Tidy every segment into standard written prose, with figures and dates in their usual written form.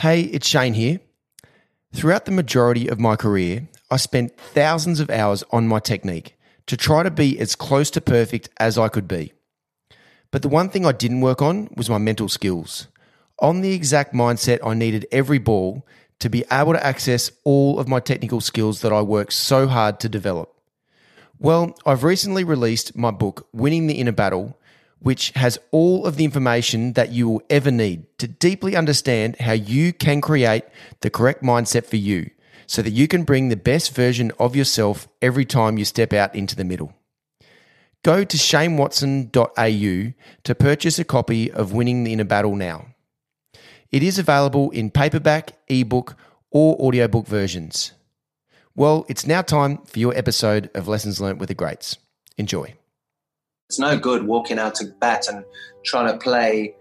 Hey, it's Shane here. Throughout the majority of my career, I spent thousands of hours on my technique to try to be as close to perfect as I could be. But the one thing I didn't work on was my mental skills, on the exact mindset I needed every ball to be able to access all of my technical skills that I worked so hard to develop. Well, I've recently released my book, Winning the Inner Battle, which has all of the information that you will ever need to deeply understand how you can create the correct mindset for you so that you can bring the best version of yourself every time you step out into the middle. Go to shamewatson.au to purchase a copy of Winning the Inner Battle now. It is available in paperback, ebook, or audiobook versions. Well, it's now time for your episode of Lessons Learned with the Greats. Enjoy. It's no good walking out to bat and trying to play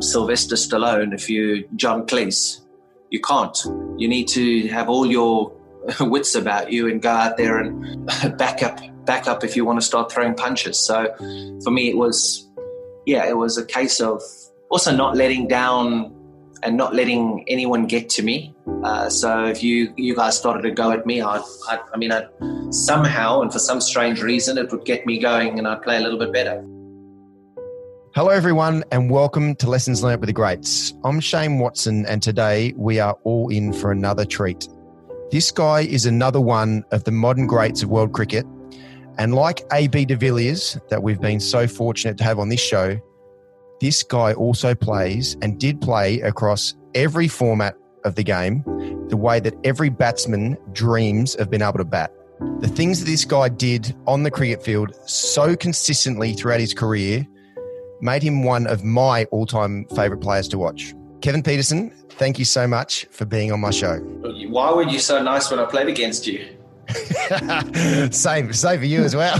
Sylvester Stallone if you're John Cleese. You can't. You need to have all your wits about you and go out there and back up if you want to start throwing punches. So for me, it was a case of also not letting down and not letting anyone get to me. So if you guys started to go at me, I mean, somehow and for some strange reason, it would get me going and I'd play a little bit better. Hello, everyone, and welcome to Lessons Learned with the Greats. I'm Shane Watson, and today we are all in for another treat. This guy is another one of the modern greats of world cricket. And like A.B. de Villiers, that we've been so fortunate to have on this show, this guy also plays and did play across every format of the game, the way that every batsman dreams of being able to bat. The things that this guy did on the cricket field so consistently throughout his career made him one of my all-time favourite players to watch. Kevin Pietersen, thank you so much for being on my show. Why were you so nice when I played against you? Same for you as well.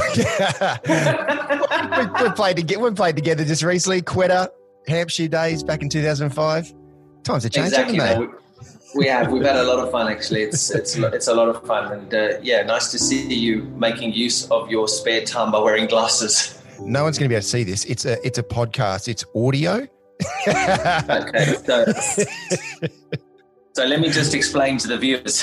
we played together just recently, Quetta, Hampshire days back in 2005. Times have changed, exactly, haven't they? We have. We've had a lot of fun, actually. It's a lot of fun. And yeah, nice to see you making use of your spare time by wearing glasses. No one's going to be able to see this. It's a podcast. It's audio. Okay. So let me just explain to the viewers.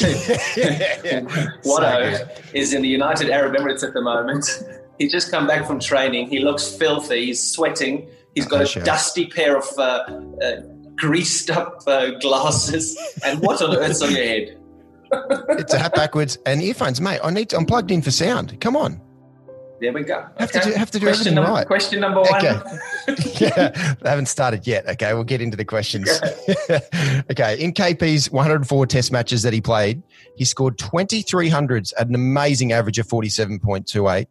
Watto is in the United Arab Emirates at the moment. He's just come back from training. He looks filthy. He's sweating. He's got a dusty pair of... greased up glasses, and what on earth's on your head? It's a hat backwards and earphones, mate. I'm plugged in for sound. Come on. There we go. Okay. Have to do everything right. Question number one. Okay. Yeah, I haven't started yet. Okay, we'll get into the questions. Okay, in KP's 104 test matches that he played, he scored 23 hundreds at an amazing average of 47.28.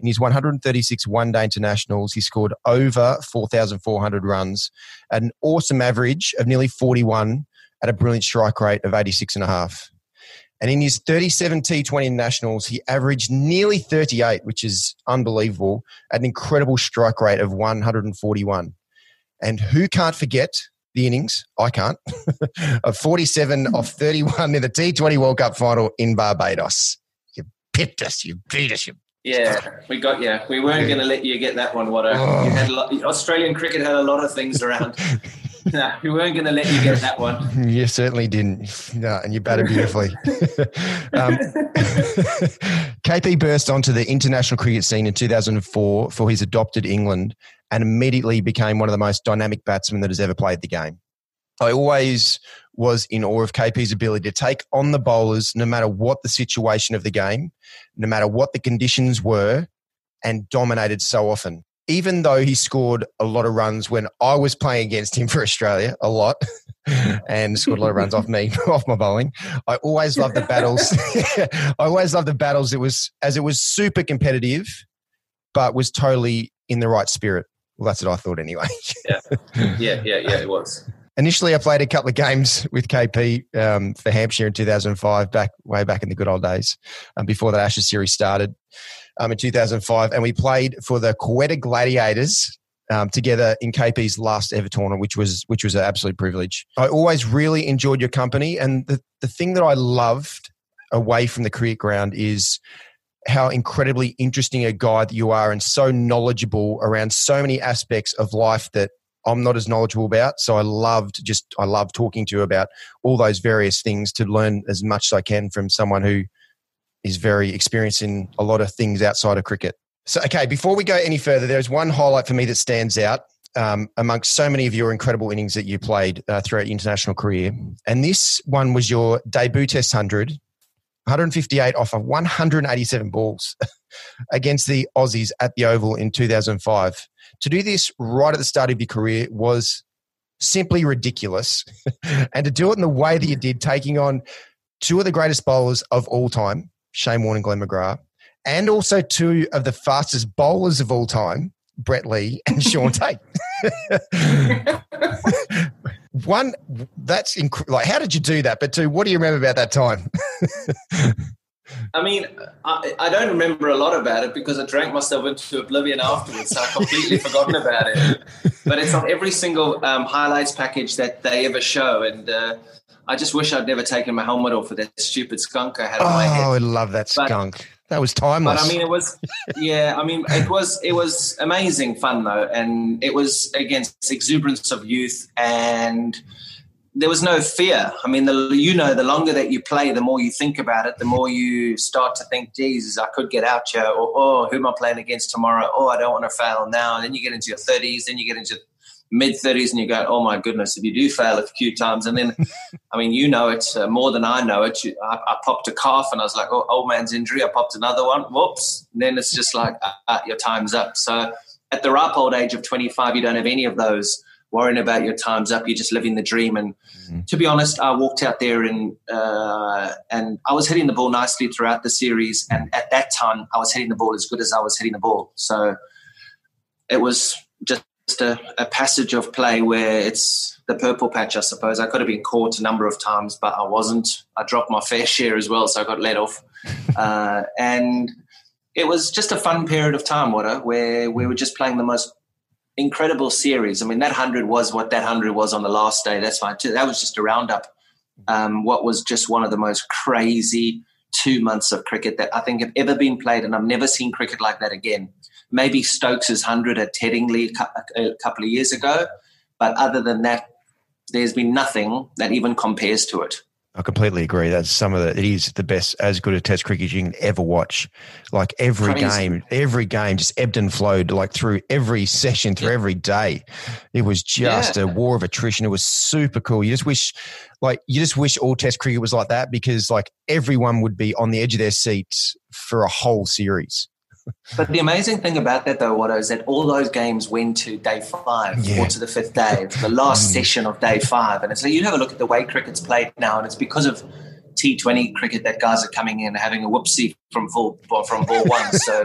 In his 136 one-day internationals, he scored over 4,400 runs at an awesome average of nearly 41 at a brilliant strike rate of 86.5. And in his 37 T20 internationals, he averaged nearly 38, which is unbelievable, at an incredible strike rate of 141. And who can't forget the innings? I can't. Of 47 off 31 in the T20 World Cup final in Barbados. You pipped us. You beat us. Yeah, we got you. We weren't going to let you get that one, Watto. Oh. You had Australian cricket had a lot of things around. No, we weren't going to let you get that one. You certainly didn't. No, and you batted beautifully. KP burst onto the international cricket scene in 2004 for his adopted England and immediately became one of the most dynamic batsmen that has ever played the game. I always was in awe of KP's ability to take on the bowlers no matter what the situation of the game, no matter what the conditions were, and dominated so often. Even though he scored a lot of runs when I was playing against him for Australia, a lot, and scored a lot of runs off me, off my bowling, I always loved the battles. It was super competitive, but was totally in the right spirit. Well, that's what I thought anyway. Yeah, it was. Initially, I played a couple of games with KP for Hampshire in 2005, way back in the good old days, before the Ashes series started in 2005. And we played for the Quetta Gladiators together in KP's last ever tournament, which was an absolute privilege. I always really enjoyed your company. And the thing that I loved away from the cricket ground is how incredibly interesting a guy that you are and so knowledgeable around so many aspects of life that I'm not as knowledgeable about. So I love talking to you about all those various things to learn as much as I can from someone who is very experienced in a lot of things outside of cricket. So, okay, before we go any further, there's one highlight for me that stands out amongst so many of your incredible innings that you played throughout your international career. And this one was your debut Test 100, 158 off of 187 balls against the Aussies at the Oval in 2005. To do this right at the start of your career was simply ridiculous. And to do it in the way that you did, taking on two of the greatest bowlers of all time, Shane Warne and Glenn McGrath, and also two of the fastest bowlers of all time, Brett Lee and Shaun Tait. One, that's like, how did you do that? But two, what do you remember about that time? I mean, I don't remember a lot about it because I drank myself into oblivion afterwards, so I completely forgotten about it. But it's on every single highlights package that they ever show, and I just wish I'd never taken my helmet off for that stupid skunk I had on my head. Oh, I love that skunk. That was timeless. But I mean, it was, yeah, I mean, it was amazing fun though. And it was against exuberance of youth, and there was no fear. I mean, the longer that you play, the more you think about it, the more you start to think, Jesus, I could get out here, or, oh, who am I playing against tomorrow? Oh, I don't want to fail now. And then you get into your 30s, then you get into mid-30s, and you go, oh, my goodness, if you do fail a few times. And then, I mean, you know it more than I know it. I popped a calf, and I was like, oh, old man's injury. I popped another one. Whoops. And then it's just like, your time's up. So at the ripe old age of 25, you don't have any of those worrying about your time's up. You're just living the dream. And to be honest, I walked out there and I was hitting the ball nicely throughout the series. And at that time, I was hitting the ball as good as I was hitting the ball. So it was just a passage of play where it's the purple patch, I suppose. I could have been caught a number of times, but I wasn't. I dropped my fair share as well, so I got let off. And it was just a fun period of time, Water, where we were just playing the most incredible series. I mean, that 100 was what that 100 was on the last day. That's fine too. That was just a roundup. What was just one of the most crazy 2 months of cricket that I think have ever been played, and I've never seen cricket like that again. Maybe Stokes' 100 at Headingley a couple of years ago, but other than that, there's been nothing that even compares to it. I completely agree. That's it is the best, as good a Test cricket you can ever watch. Like every game just ebbed and flowed, like through every session, through every day. It was just a war of attrition. It was super cool. You just wish all Test cricket was like that, because like everyone would be on the edge of their seats for a whole series. But the amazing thing about that, though, Watto, is that all those games went to day five or to the fifth day, the last session of day five. And it's like, you have a look at the way cricket's played now, and it's because of T20 cricket that guys are coming in and having a whoopsie from ball one. So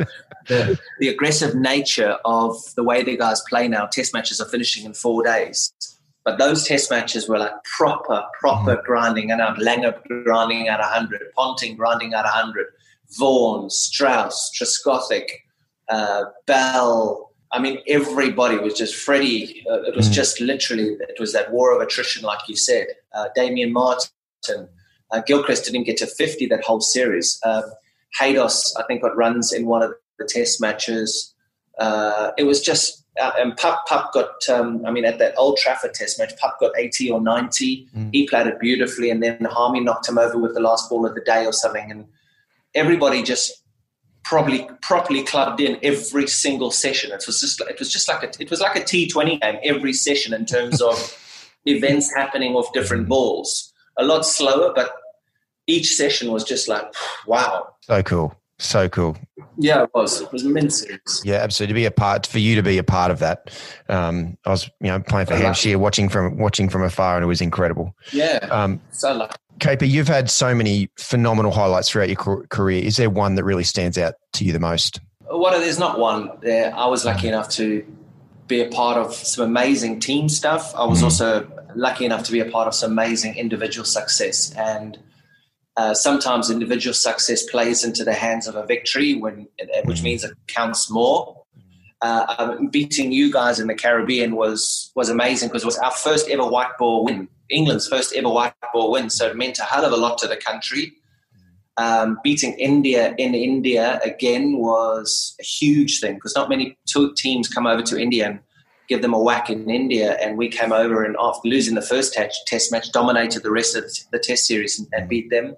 the aggressive nature of the way the guys play now, Test matches are finishing in 4 days. But those Test matches were like proper grinding and out. Langer grinding out 100, Ponting grinding out 100. Vaughan, Strauss, Trescothick, Bell. I mean, everybody was just Freddie. It was just literally, it was that war of attrition, like you said. Damien Martin, Gilchrist didn't get to 50 that whole series. Haydos, I think, got runs in one of the Test matches. It was just, and Pup got, at that Old Trafford Test match, Pup got 80 or 90. He played it beautifully, and then Harmy knocked him over with the last ball of the day or something, and everybody just probably properly clubbed in every single session. It was like a T20 game every session in terms of events happening off different balls. A lot slower, but each session was just like, wow. So cool. Yeah, it was. It was immense. Yeah, absolutely. For you to be a part of that. I was, playing for Hampshire, watching from afar, and it was incredible. Yeah. So lucky. KP, you've had so many phenomenal highlights throughout your career. Is there one that really stands out to you the most? Well, there's not one. I was lucky enough to be a part of some amazing team stuff. I was also lucky enough to be a part of some amazing individual success. And sometimes individual success plays into the hands of a victory, which means it counts more. Beating you guys in the Caribbean was amazing because it was our first ever white ball win. England's first ever white ball win, so it meant a hell of a lot to the country. Beating India in India again was a huge thing because not many teams come over to India and give them a whack in India, and we came over and after losing the first test match, dominated the rest of the test series and beat them.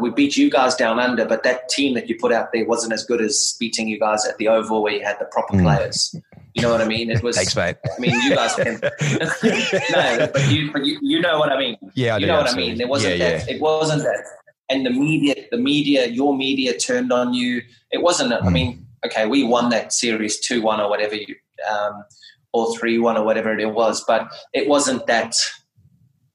We beat you guys down under, but that team that you put out there wasn't as good as beating you guys at the Oval where you had the proper players. You know what I mean? It was. Thanks, mate. I mean, you guys can. No, but you know what I mean. Yeah, I do. You know what I mean? There wasn't that. It wasn't that. And your media turned on you. It wasn't. I mean, okay, we won that series 2-1 or whatever, or 3-1 or whatever it was, but it wasn't that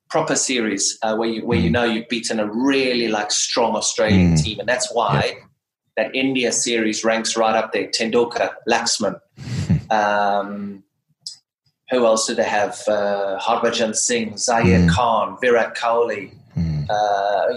proper series where you've beaten a really like strong Australian team, and that's why that India series ranks right up there. Tendulkar, Laxman. Who else did they have? Harbhajan Singh, Zahir Khan, Virat Kohli,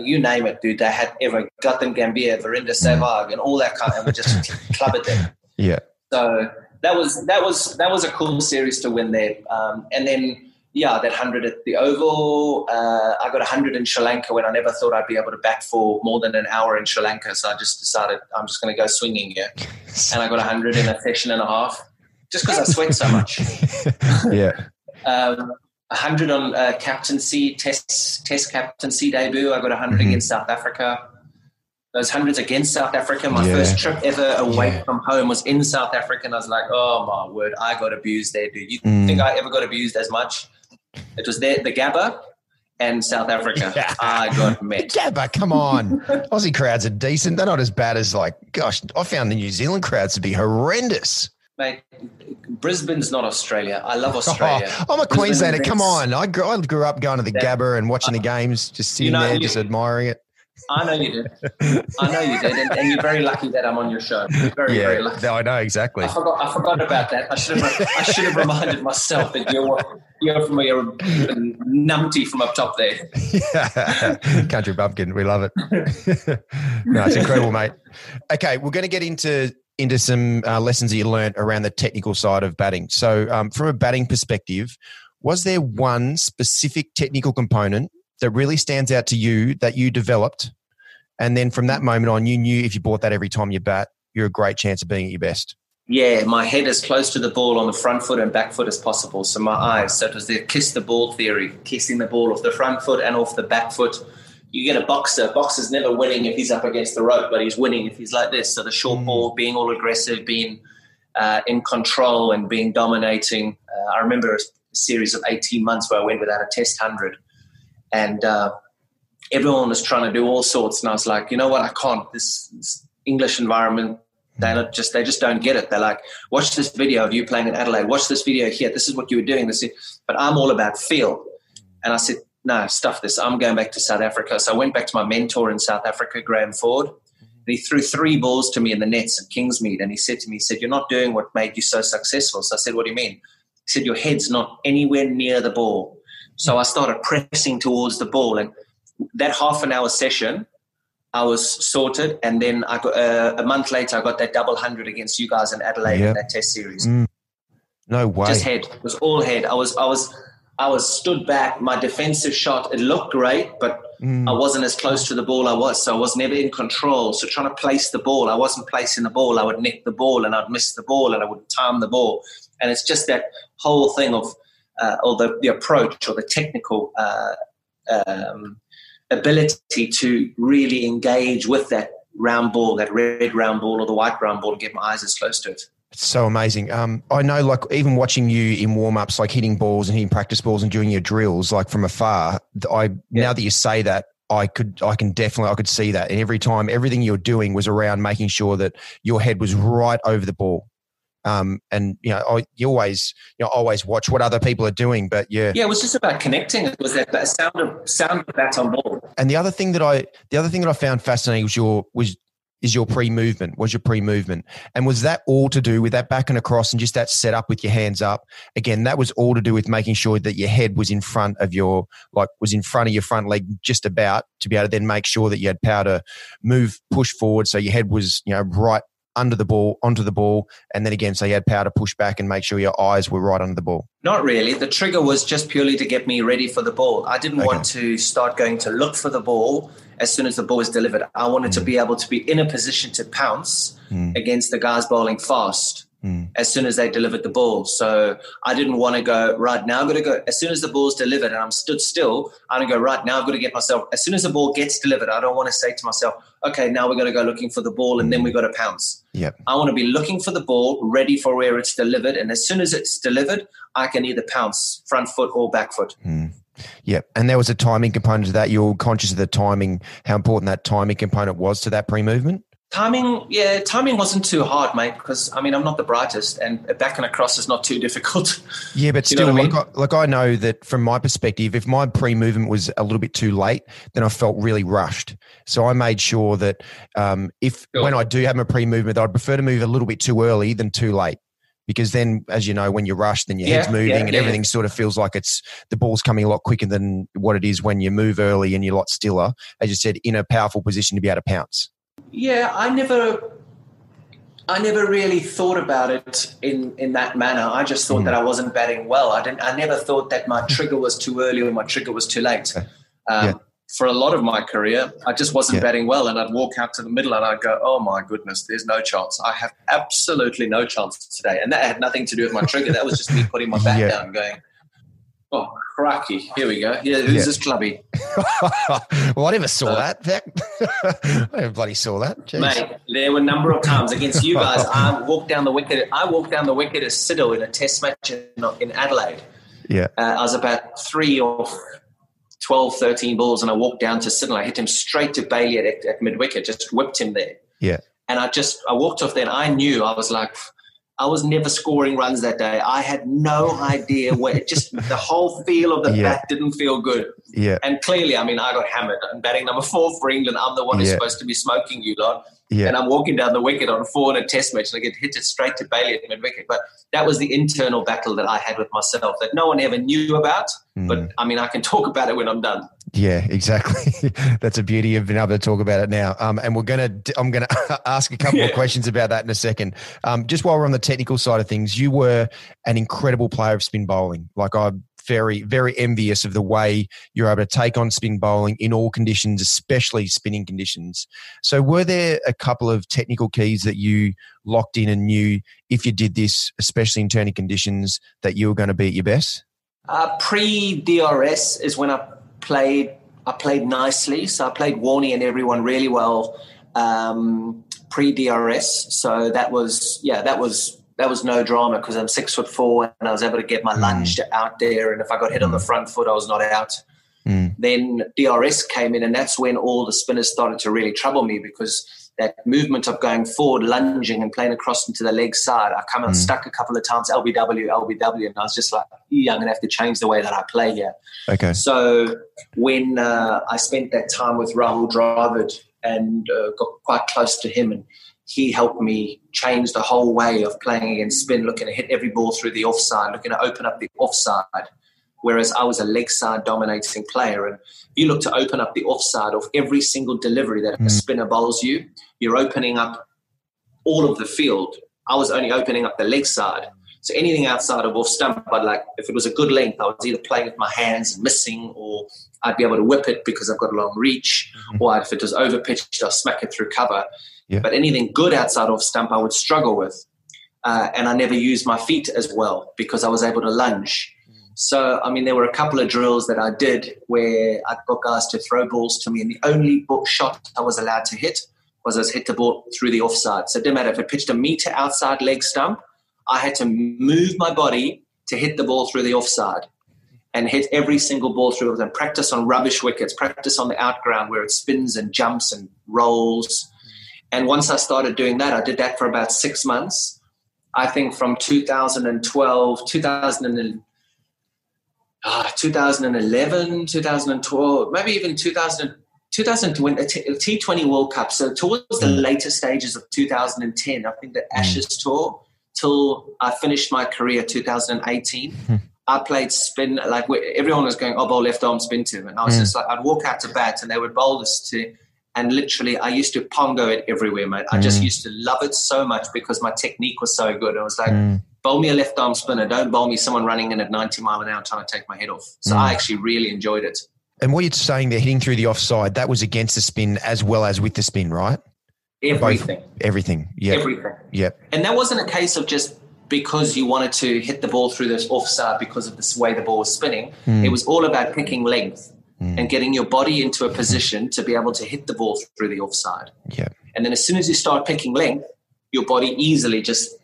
you name it, dude. They had everyone. Gautam Gambhir, Virendra Sehwag, and all that kind of, and we just clubbed them. Yeah. So that was a cool series to win there. And then that 100 at the Oval. I got 100 in Sri Lanka when I never thought I'd be able to bat for more than an hour in Sri Lanka. So I just decided I'm just going to go swinging here, and I got 100 in a session and a half. Just because I sweat so much. 100 on captaincy, test captaincy debut. I got 100 against South Africa. Those 100s against South Africa. My first trip ever away from home was in South Africa. And I was like, oh, my word, I got abused there, dude. You think I ever got abused as much? It was there, the Gabba and South Africa. Yeah. I got met. The Gabba, come on. Aussie crowds are decent. They're not as bad as I found the New Zealand crowds to be horrendous. Mate, Brisbane's not Australia. I love Australia. Oh, I'm a Queenslander. Come on. I grew up going to the Gabba and watching the games, just sitting there, just admiring it. I know you did. And you're very lucky that I'm on your show. You're very lucky. I know, exactly. I forgot about that. I should have reminded myself that you're from a numpty from up top there. Country bumpkin. We love it. No, it's incredible, mate. Okay, we're going to get into some lessons that you learned around the technical side of batting. So from a batting perspective, was there one specific technical component that really stands out to you that you developed? And then from that moment on, you knew if you bought that every time you bat, you're a great chance of being at your best. Yeah, my head as close to the ball on the front foot and back foot as possible. So my eyes, so it was the kiss the ball theory, kissing the ball off the front foot and off the back foot. You get a boxer. Boxer's never winning if he's up against the rope, but he's winning if he's like this. So the short ball, being all aggressive, being in control and being dominating. I remember a series of 18 months where I went without a test 100. And everyone was trying to do all sorts. And I was like, you know what, I can't. This English environment, they just don't get it. They're like, watch this video of you playing in Adelaide. Watch this video here. This is what you were doing. But I'm all about feel. And I said, no, stuff this. I'm going back to South Africa. So I went back to my mentor in South Africa, Graham Ford, and he threw 3 balls to me in the nets at Kingsmead. And he said to me, you're not doing what made you so successful. So I said, what do you mean? He said, your head's not anywhere near the ball. So I started pressing towards the ball. And that half an hour session, I was sorted. And then I got, a month later, I got that double 100 against you guys in Adelaide in that test series. No way. Just head. It was all head. I was stood back. My defensive shot, it looked great, but I wasn't as close to the ball I was. So I was never in control. So trying to place the ball, I wasn't placing the ball. I would nick the ball and I'd miss the ball and I would time the ball. And it's just that whole thing of the approach or the technical ability to really engage with that round ball, that red round ball or the white round ball, and get my eyes as close to it. It's so amazing. I know, even watching you in warm-ups, hitting balls and hitting practice balls and doing your drills, from afar, now that you say that, I can definitely see that. And every time, everything you're doing was around making sure that your head was right over the ball. And you always watch what other people are doing, but it was just about connecting. It was that sound of bat on ball. And the other thing that I found fascinating was your pre-movement. And was that all to do with that back and across and just that set up with your hands up? Again, that was all to do with making sure that your head was in front of your, was in front of your front leg just about to be able to then make sure that you had power to move, push forward. So your head was, right under the ball, onto the ball. And then again, so you had power to push back and make sure your eyes were right under the ball. Not really. The trigger was just purely to get me ready for the ball. I didn't want to start going to look for the ball as soon as the ball was delivered. I wanted to be able to be in a position to pounce against the guys bowling fast. as soon as they delivered the ball. So I didn't want to go, right, now I'm going to go, as soon as the ball's delivered and I'm stood still, I'm going to go, right, now I've got to get myself, as soon as the ball gets delivered, I don't want to say to myself, okay, now we're going to go looking for the ball and then we've got to pounce. Yep. I want to be looking for the ball, ready for where it's delivered. And as soon as it's delivered, I can either pounce front foot or back foot. Yeah, and there was a timing component to that. You're conscious of the timing, how important that timing component was to that pre-movement? Timing wasn't too hard, mate, because, I mean, I'm not the brightest and backing across is not too difficult. Yeah, but still, I know that from my perspective, if my pre-movement was a little bit too late, then I felt really rushed. So I made sure that when I do have my pre-movement, I'd prefer to move a little bit too early than too late. Because then, as you know, when you're rushed, then your head's moving and everything sort of feels like the ball's coming a lot quicker than what it is when you move early and you're a lot stiller, as you said, in a powerful position to be able to pounce. Yeah, I never really thought about it in that manner. I just thought that I wasn't batting well. I never thought that my trigger was too early or my trigger was too late. For a lot of my career, I just wasn't batting well, and I'd walk out to the middle and I'd go, oh my goodness, there's no chance. I have absolutely no chance today. And that had nothing to do with my trigger. That was just me putting my back down and going, oh, crikey, here we go. Yeah, who's this clubby? Well, I never saw that. I never bloody saw that. Jeez. Mate, there were a number of times against you guys, I walked down the wicket. I walked down the wicket as Siddle in a test match in Adelaide. Yeah, I was about 12, 13 balls, and I walked down to Sydney. I hit him straight to Bailey at mid-wicket, just whipped him there. Yeah. And I walked off there, and I knew, I was like, I was never scoring runs that day. I had no idea where, just the whole feel of the bat didn't feel good. Yeah. And clearly, I mean, I got hammered. I'm batting number 4 for England. I'm the one who's supposed to be smoking you lot. Yeah. And I'm walking down the wicket on 4 in a test match, and I get hit it straight to Bailey at mid-wicket. But that was the internal battle that I had with myself that no one ever knew about. But, I mean, I can talk about it when I'm done. Yeah, exactly. That's the beauty of being able to talk about it now. And I'm going to ask a couple more questions about that in a second. Just while we're on the technical side of things, you were an incredible player of spin bowling. Like, I'm very, very envious of the way you're able to take on spin bowling in all conditions, especially spinning conditions. So were there a couple of technical keys that you locked in and knew if you did this, especially in turning conditions, that you were going to be at your best? Pre-DRS is when I played nicely. So I played Warnie and everyone really well pre-DRS. So that was no drama because I'm 6'4" and I was able to get my lunge out there. And if I got hit on the front foot, I was not out. Then DRS came in, and that's when all the spinners started to really trouble me because that movement of going forward, lunging and playing across into the leg side, I come out stuck a couple of times, LBW. And I was just like, yeah, I'm going to have to change the way that I play here. Okay. So when I spent that time with Rahul Dravid and got quite close to him, and he helped me change the whole way of playing against spin, looking to hit every ball through the offside, looking to open up the offside, whereas I was a leg side dominating player. And if you look to open up the offside of every single delivery that a spinner bowls you, you're opening up all of the field. I was only opening up the leg side. So anything outside of off stump, I'd like, if it was a good length, I was either playing with my hands and missing, or I'd be able to whip it because I've got a long reach, or if it was over pitched, I'll smack it through cover. Yeah. But anything good outside off stump, I would struggle with. And I never used my feet as well because I was able to lunge. So, I mean, there were a couple of drills that I did where I got guys to throw balls to me, and the only shot I was allowed to hit was hit the ball through the offside. So it didn't matter if it pitched a metre outside leg stump, I had to move my body to hit the ball through the offside and hit every single ball through and practice on rubbish wickets, practice on the outground where it spins and jumps and rolls. And once I started doing that, I did that for about 6 months. I think from 2011, 2012, maybe even 2000 to win the T20 World Cup. So towards the later stages of 2010, I think the Ashes tour, till I finished my career 2018, I played spin. Like everyone was going, bowl left arm spin to. And I was just like, I'd walk out to bat and they would bowl this to. And literally, I used to pongo it everywhere, mate. I just used to love it so much because my technique was so good. I was like, bowl me a left arm spinner. Don't bowl me someone running in at 90 mile an hour trying to take my head off. So I actually really enjoyed it. And what you're saying there, hitting through the offside, that was against the spin as well as with the spin, right? Everything. Both, everything. Yeah. Everything. Yeah. And that wasn't a case of just because you wanted to hit the ball through this offside because of the way the ball was spinning. Mm. It was all about picking length and getting your body into a position to be able to hit the ball through the offside. Yeah. And then as soon as you start picking length, your body easily just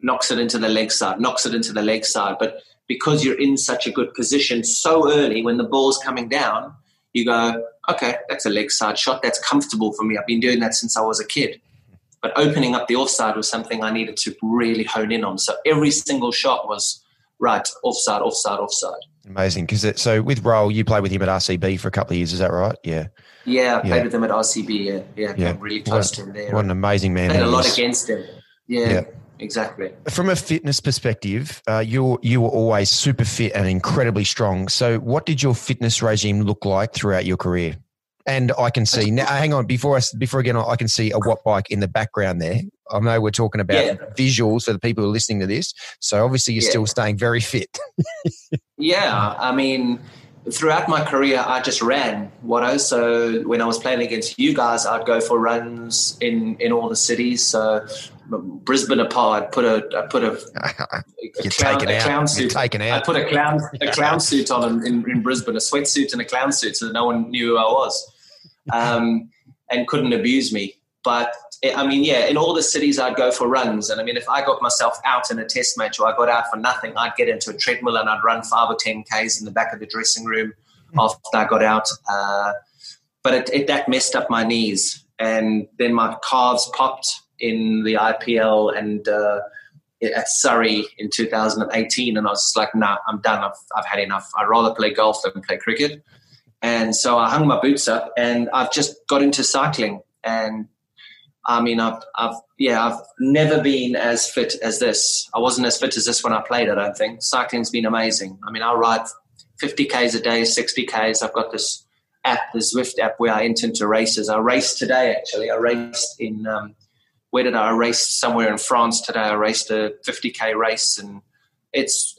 knocks it into the leg side, But because you're in such a good position so early when the ball's coming down, you go, okay, that's a leg side shot. That's comfortable for me. I've been doing that since I was a kid. But opening up the offside was something I needed to really hone in on. So every single shot was right, offside, offside, offside. Amazing. Because so with Roel, you played with him at RCB for a couple of years. Is that right? Yeah. Yeah, I played with him at RCB. Yeah. Came really close to him there. What an amazing man. Played a lot against him. Yeah. Exactly. From a fitness perspective, you were always super fit and incredibly strong. So what did your fitness regime look like throughout your career? And I can see now, hang on, before I get on, I can see a Watt bike in the background there. I know we're talking about visuals for the people who are listening to this. So obviously you're still staying very fit. I mean, throughout my career, I just ran. So when I was playing against you guys, I'd go for runs in all the cities. So Brisbane apart, I put a clown suit on in Brisbane, a sweatsuit and a clown suit, so that no one knew who I was, and couldn't abuse me. But I mean, in all the cities I'd go for runs, and I mean, if I got myself out in a test match or I got out for nothing, I'd get into a treadmill and I'd run 5 or 10 Ks in the back of the dressing room after I got out. But that messed up my knees, and then my calves popped in the IPL and at Surrey in 2018, and I was just like, nah, I'm done. I've had enough. I'd rather play golf than play cricket. And so I hung my boots up, and I've just got into cycling. And I mean, I've never been as fit as this. I wasn't as fit as this when I played, I don't think. Cycling's been amazing. I mean, I ride 50Ks a day, 60Ks. I've got this app, the Zwift app, where I enter into races. I raced today, actually. I raced in somewhere in France today. I raced a 50K race, and it's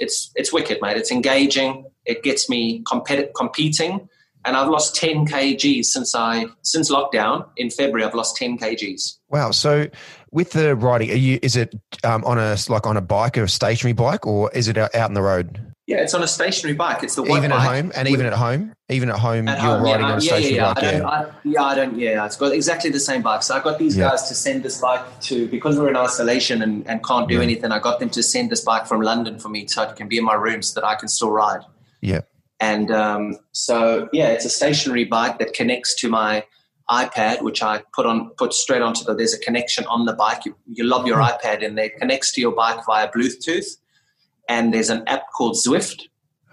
wicked, mate. It's engaging. It gets me competing, and I've lost 10 kgs since lockdown in February. I've lost 10 kgs. Wow! So with the riding, is it on a bike or a stationary bike, or is it out on the road? Yeah, it's on a stationary bike. It's the Watt even at bike. Home and even at home, you're riding on a stationary bike. It's got exactly the same bike. So I got these guys to send this bike to, because we're in isolation and can't do anything. I got them to send this bike from London for me, so it can be in my room, so that I can still ride. Yeah. And it's a stationary bike that connects to my iPad, which I put straight onto the. There's a connection on the bike. You lob your iPad in there, it connects to your bike via Bluetooth. And there's an app called Zwift.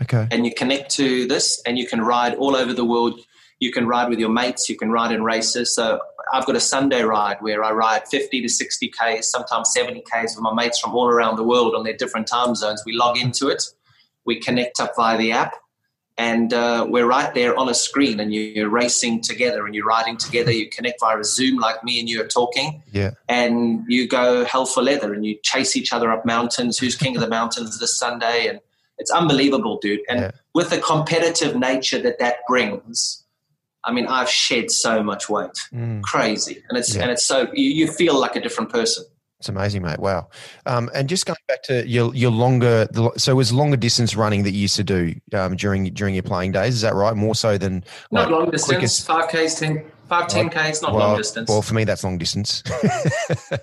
Okay. And you connect to this and you can ride all over the world. You can ride with your mates. You can ride in races. So I've got a Sunday ride where I ride 50 to 60 Ks, sometimes 70 Ks with my mates from all around the world on their different time zones. We log into it. We connect up via the app. And we're right there on a screen, and you're racing together and you're riding together. You connect via a Zoom like me and you are talking. Yeah. And you go hell for leather and you chase each other up mountains. Who's king of the mountains this Sunday? And it's unbelievable, dude. And with the competitive nature that brings, I mean, I've shed so much weight. Crazy. And it's so – you feel like a different person. It's amazing, mate. Wow. And just going back to your longer, so it was longer distance running that you used to do during your playing days. Is that right? More so than not long distance, 5Ks, 10Ks, not long distance. Well, for me, that's long distance.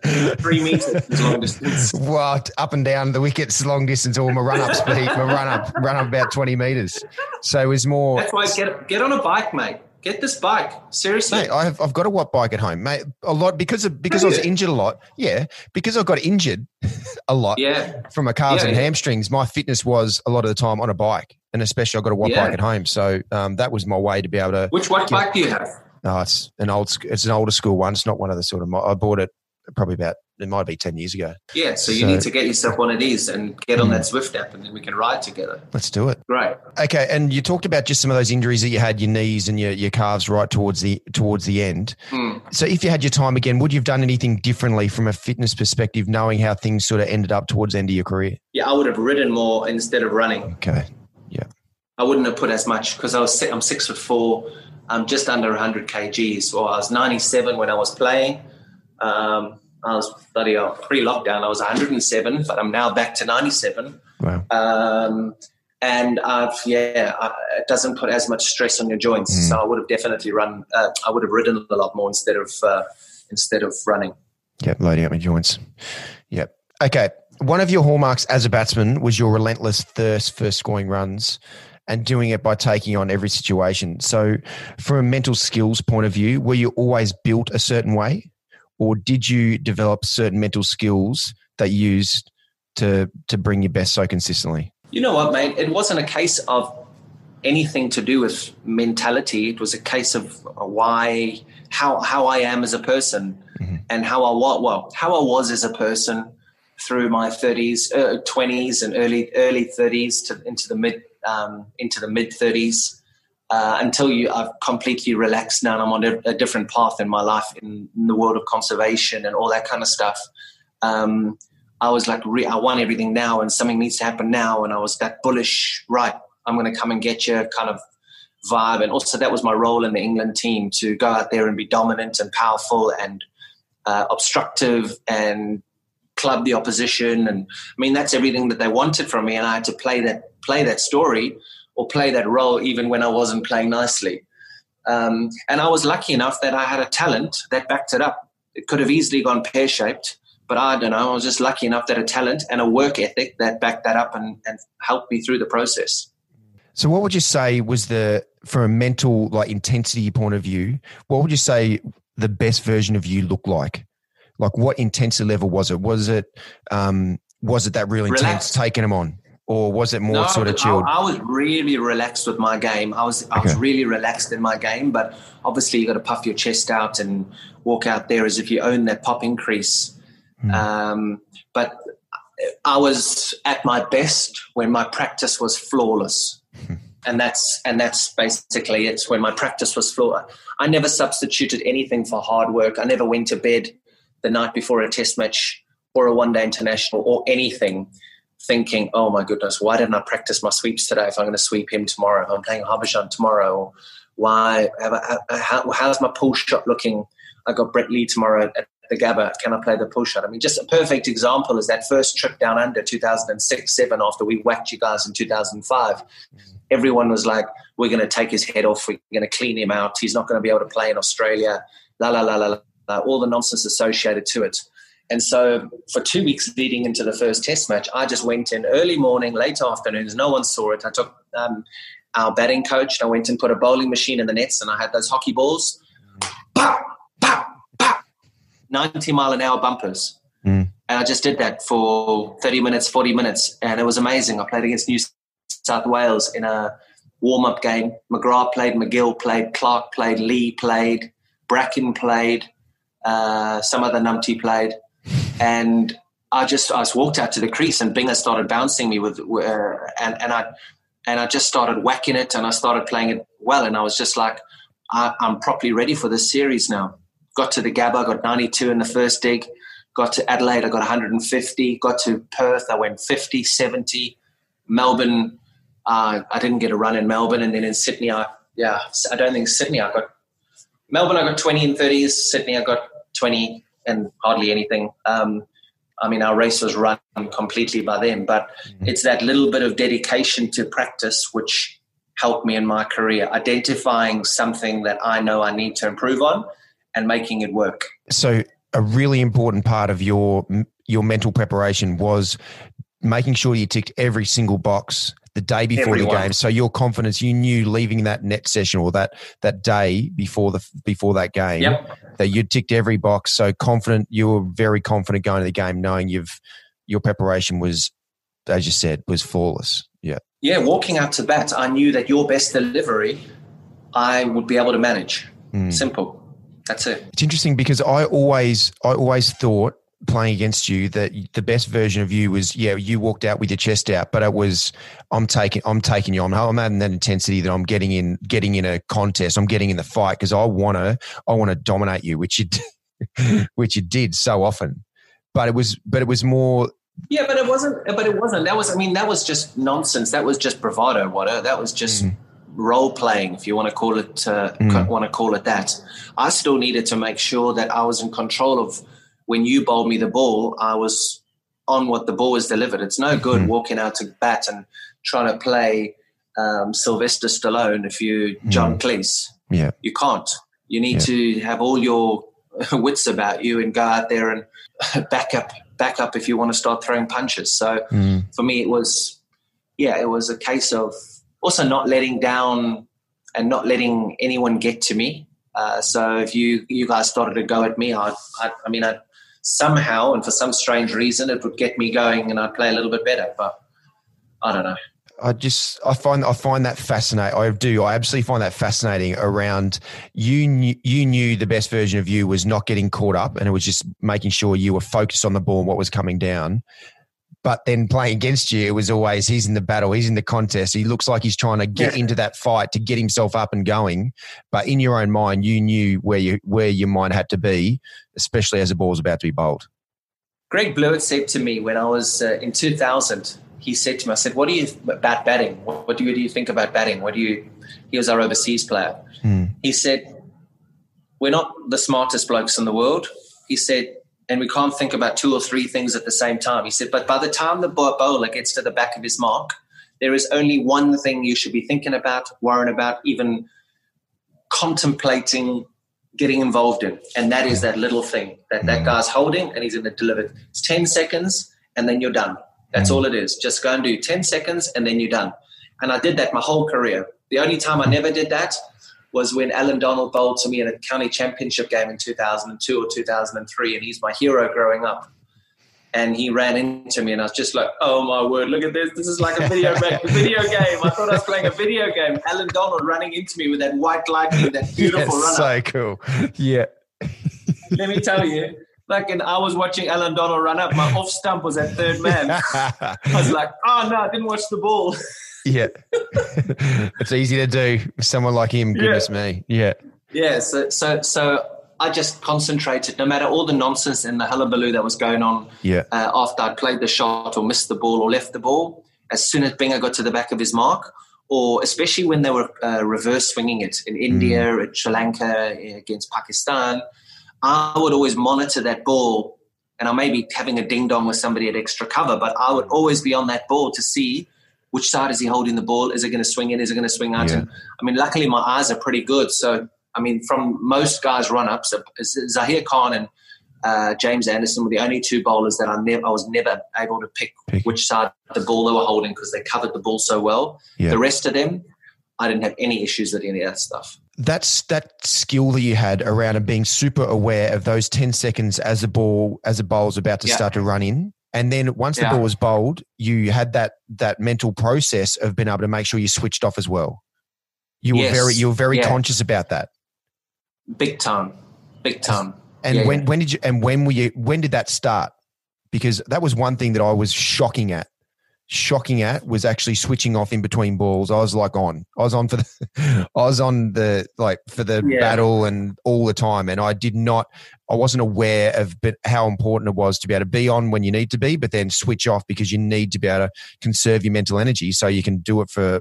3 meters is long distance. Well, up and down the wickets, long distance, or my run up speed, run up about 20 meters. So it was more. That's why get on a bike, mate. Get this bike, seriously. Mate, I've got a Watt bike at home, mate. A lot because I was injured a lot. Yeah, because I got injured a lot. Yeah. From my calves and hamstrings, my fitness was a lot of the time on a bike, and especially I got a Watt bike at home, so that was my way to be able to. Which Watt bike do you have? No, it's an older school one. It's not one of the sort of. I bought it probably about. It might be 10 years ago. Yeah, so you need to get yourself one of these and get on that Zwift app, and then we can ride together. Let's do it. Great. Okay, and you talked about just some of those injuries that you had, your knees and your calves right towards the end. So if you had your time again, would you have done anything differently from a fitness perspective, knowing how things sort of ended up towards the end of your career? Yeah, I would have ridden more instead of running. Okay, yeah. I wouldn't have put as much because I'm 6'4", I'm just under 100 kgs, or I was 97 when I was playing. I was bloody hell, pre-lockdown, I was 107, but I'm now back to 97. Wow. And it doesn't put as much stress on your joints. Mm. So I would have definitely ridden a lot more instead of running. Yep, loading up my joints. Yep. Okay. One of your hallmarks as a batsman was your relentless thirst for scoring runs and doing it by taking on every situation. So from a mental skills point of view, were you always built a certain way? Or did you develop certain mental skills that you used to bring your best so consistently? You know what, mate? It wasn't a case of anything to do with mentality. It was a case of how I am as a person, mm-hmm. and how I was as a person through my 30s, 20s, and early 30s into the mid 30s. I've completely relaxed now and I'm on a different path in my life in the world of conservation and all that kind of stuff. I was like, I want everything now and something needs to happen now. And I was that bullish, right, I'm going to come and get you kind of vibe. And also that was my role in the England team, to go out there and be dominant and powerful and obstructive and club the opposition. And I mean, that's everything that they wanted from me. And I had to play that story, or play that role even when I wasn't playing nicely. And I was lucky enough that I had a talent that backed it up. It could have easily gone pear-shaped, but I don't know. I was just lucky enough that a talent and a work ethic that backed that up and helped me through the process. So what would you say was from a mental intensity point of view, what would you say the best version of you looked like? Like what intensity level was it? Was it that real intense relaxed, taking them on? Or was it more sort of chilled? I was really relaxed with my game. I was really relaxed in my game, but obviously you got to puff your chest out and walk out there as if you own that pop increase. Mm. But I was at my best when my practice was flawless, and that's basically it. When my practice was flawless, I never substituted anything for hard work. I never went to bed the night before a test match or a one-day international or anything, thinking, oh my goodness, why didn't I practice my sweeps today if I'm going to sweep him tomorrow? If I'm playing Harbhajan tomorrow, or how's my pull shot looking? I got Brett Lee tomorrow at the Gabba. Can I play the pull shot? I mean, just a perfect example is that first trip down under 2006-07 after we whacked you guys in 2005. Everyone was like, we're going to take his head off. We're going to clean him out. He's not going to be able to play in Australia. La, la, la, la, la, all the nonsense associated to it. And so for 2 weeks leading into the first test match, I just went in early morning, late afternoons. No one saw it. I took our batting coach and I went and put a bowling machine in the nets, and I had those hockey balls. Pow, pow, pow, 90-mile-an-hour bumpers. Mm. And I just did that for 30 minutes, 40 minutes, and it was amazing. I played against New South Wales in a warm-up game. McGrath played, McGill played, Clark played, Lee played, Bracken played, some other numpty played. And I just walked out to the crease, and Binger started bouncing me with, and I just started whacking it, and I started playing it well, and I was just like, I'm properly ready for this series now. Got to the Gabba, I got 92 in the first dig. Got to Adelaide, I got 150. Got to Perth, I went 50, 70. Melbourne, I didn't get a run in Melbourne, and then in Sydney, Melbourne I got 20 and 30s. Sydney I got 20. And hardly anything. I mean, our race was run completely by them, but it's that little bit of dedication to practice which helped me in my career, identifying something that I know I need to improve on and making it work. So a really important part of your mental preparation was making sure you ticked every single box the day before the game. So your confidence, you knew leaving that net session or that day before that game, that you ticked every box. So confident, you were very confident going to the game, knowing your preparation was, as you said, was flawless. Yeah. Yeah. Walking out to bat, I knew that your best delivery, I would be able to manage. Mm. Simple. That's it. It's interesting because I always thought, playing against you, that the best version of you was, you walked out with your chest out, but it was, I'm taking you on. I'm having that intensity that I'm getting in a contest. I'm getting in the fight because I want to dominate you, which you did so often. But it was more. Yeah, but it wasn't. That was just nonsense. That was just bravado. That was just role playing, if you want to call it that. I still needed to make sure that I was in control of when you bowled me the ball, I was on what the ball was delivered. It's no good walking out to bat and trying to play Sylvester Stallone if you John Cleese. Yeah, you can't. You need to have all your wits about you and go out there and back up if you want to start throwing punches. So for me, it was a case of also not letting down and not letting anyone get to me. So if you guys started to go at me, I mean, somehow and for some strange reason, it would get me going and I'd play a little bit better. But I don't know. I find that fascinating. I do. I absolutely find that fascinating around you knew the best version of you was not getting caught up, and it was just making sure you were focused on the ball and what was coming down. But then playing against you, it was always he's in the battle, he's in the contest. He looks like he's trying to get into that fight to get himself up and going. But in your own mind, you knew where your mind had to be, especially as the ball was about to be bowled. Greg Blewett said to me when I was in 2000, he said to me, I said, what do you about batting? What do you think about batting? He was our overseas player. He said, we're not the smartest blokes in the world. He said, and we can't think about two or three things at the same time. He said, but by the time the bowler gets to the back of his mark, there is only one thing you should be thinking about, worrying about, even contemplating getting involved in. And that is that little thing that guy's holding and he's going to deliver. It's 10 seconds and then you're done. That's all it is. Just go and do 10 seconds and then you're done. And I did that my whole career. The only time I never did that was when Alan Donald bowled to me in a county championship game in 2002 or 2003, and he's my hero growing up. And he ran into me and I was just like, oh my word, look at this. This is like a video game. I thought I was playing a video game. Alan Donald running into me with that white lightning, that beautiful runner. So cool. Yeah. Let me tell you. And I was watching Alan Donald run up. My off stump was at third man. I was like, oh, no, I didn't watch the ball. Yeah. It's easy to do. Someone like him, goodness me. Yeah. Yeah, so I just concentrated, no matter all the nonsense and the hullabaloo that was going on after I'd played the shot or missed the ball or left the ball, as soon as Binger got to the back of his mark, or especially when they were reverse swinging it in India, at Sri Lanka, against Pakistan, I would always monitor that ball, and I may be having a ding-dong with somebody at extra cover, but I would always be on that ball to see which side is he holding the ball, is it going to swing in, is it going to swing out? Yeah. I mean, luckily my eyes are pretty good. So, I mean, from most guys' run-ups, Zaheer Khan and James Anderson were the only two bowlers that I was never able to pick which side the ball they were holding because they covered the ball so well. Yeah. The rest of them, I didn't have any issues with any of that stuff. That's that skill that you had around being super aware of those 10 seconds as the ball's about to start to run in. And then once the ball was bowled, you had that mental process of being able to make sure you switched off as well. You were very conscious about that. Big time. And when did that start? Because that was one thing that I was shocking at was actually switching off in between balls. I was on for the battle and all the time. And I wasn't aware of how important it was to be able to be on when you need to be, but then switch off because you need to be able to conserve your mental energy so you can do it for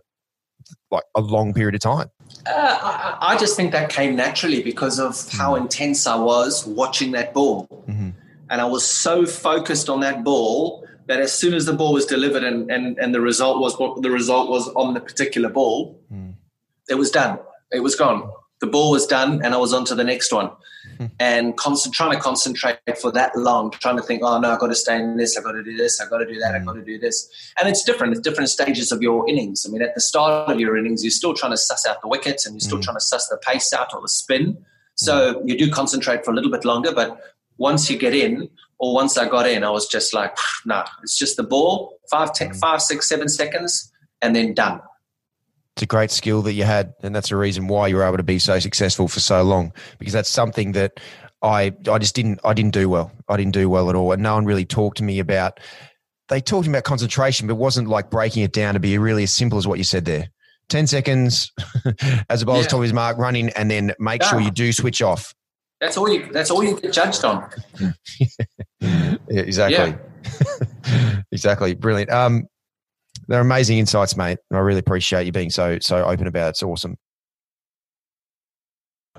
like a long period of time. I just think that came naturally because of how intense I was watching that ball. Mm-hmm. And I was so focused on that ball that as soon as the ball was delivered and the result was what the result was on the particular ball, it was done. It was gone. The ball was done and I was on to the next one. And trying to concentrate for that long, trying to think, oh, no, I've got to stay in this, I've got to do this, I've got to do that, I've got to do this. And it's different. It's different stages of your innings. I mean, at the start of your innings, you're still trying to suss out the wickets and you're still trying to suss the pace out or the spin. So you do concentrate for a little bit longer, but once you get in, or once I got in, I was just like, nah, it's just the ball, 5, 6, 7 seconds, and then done. It's a great skill that you had, and that's the reason why you were able to be so successful for so long, because that's something that I just didn't do well. I didn't do well at all, and no one really talked to me about. They talked about concentration, but it wasn't like breaking it down to be really as simple as what you said there. 10 seconds, as the ball's top of his mark, run in, and then make sure you do switch off. That's all you get judged on. Exactly. Brilliant. They're amazing insights, mate. And I really appreciate you being so open about it. It's awesome.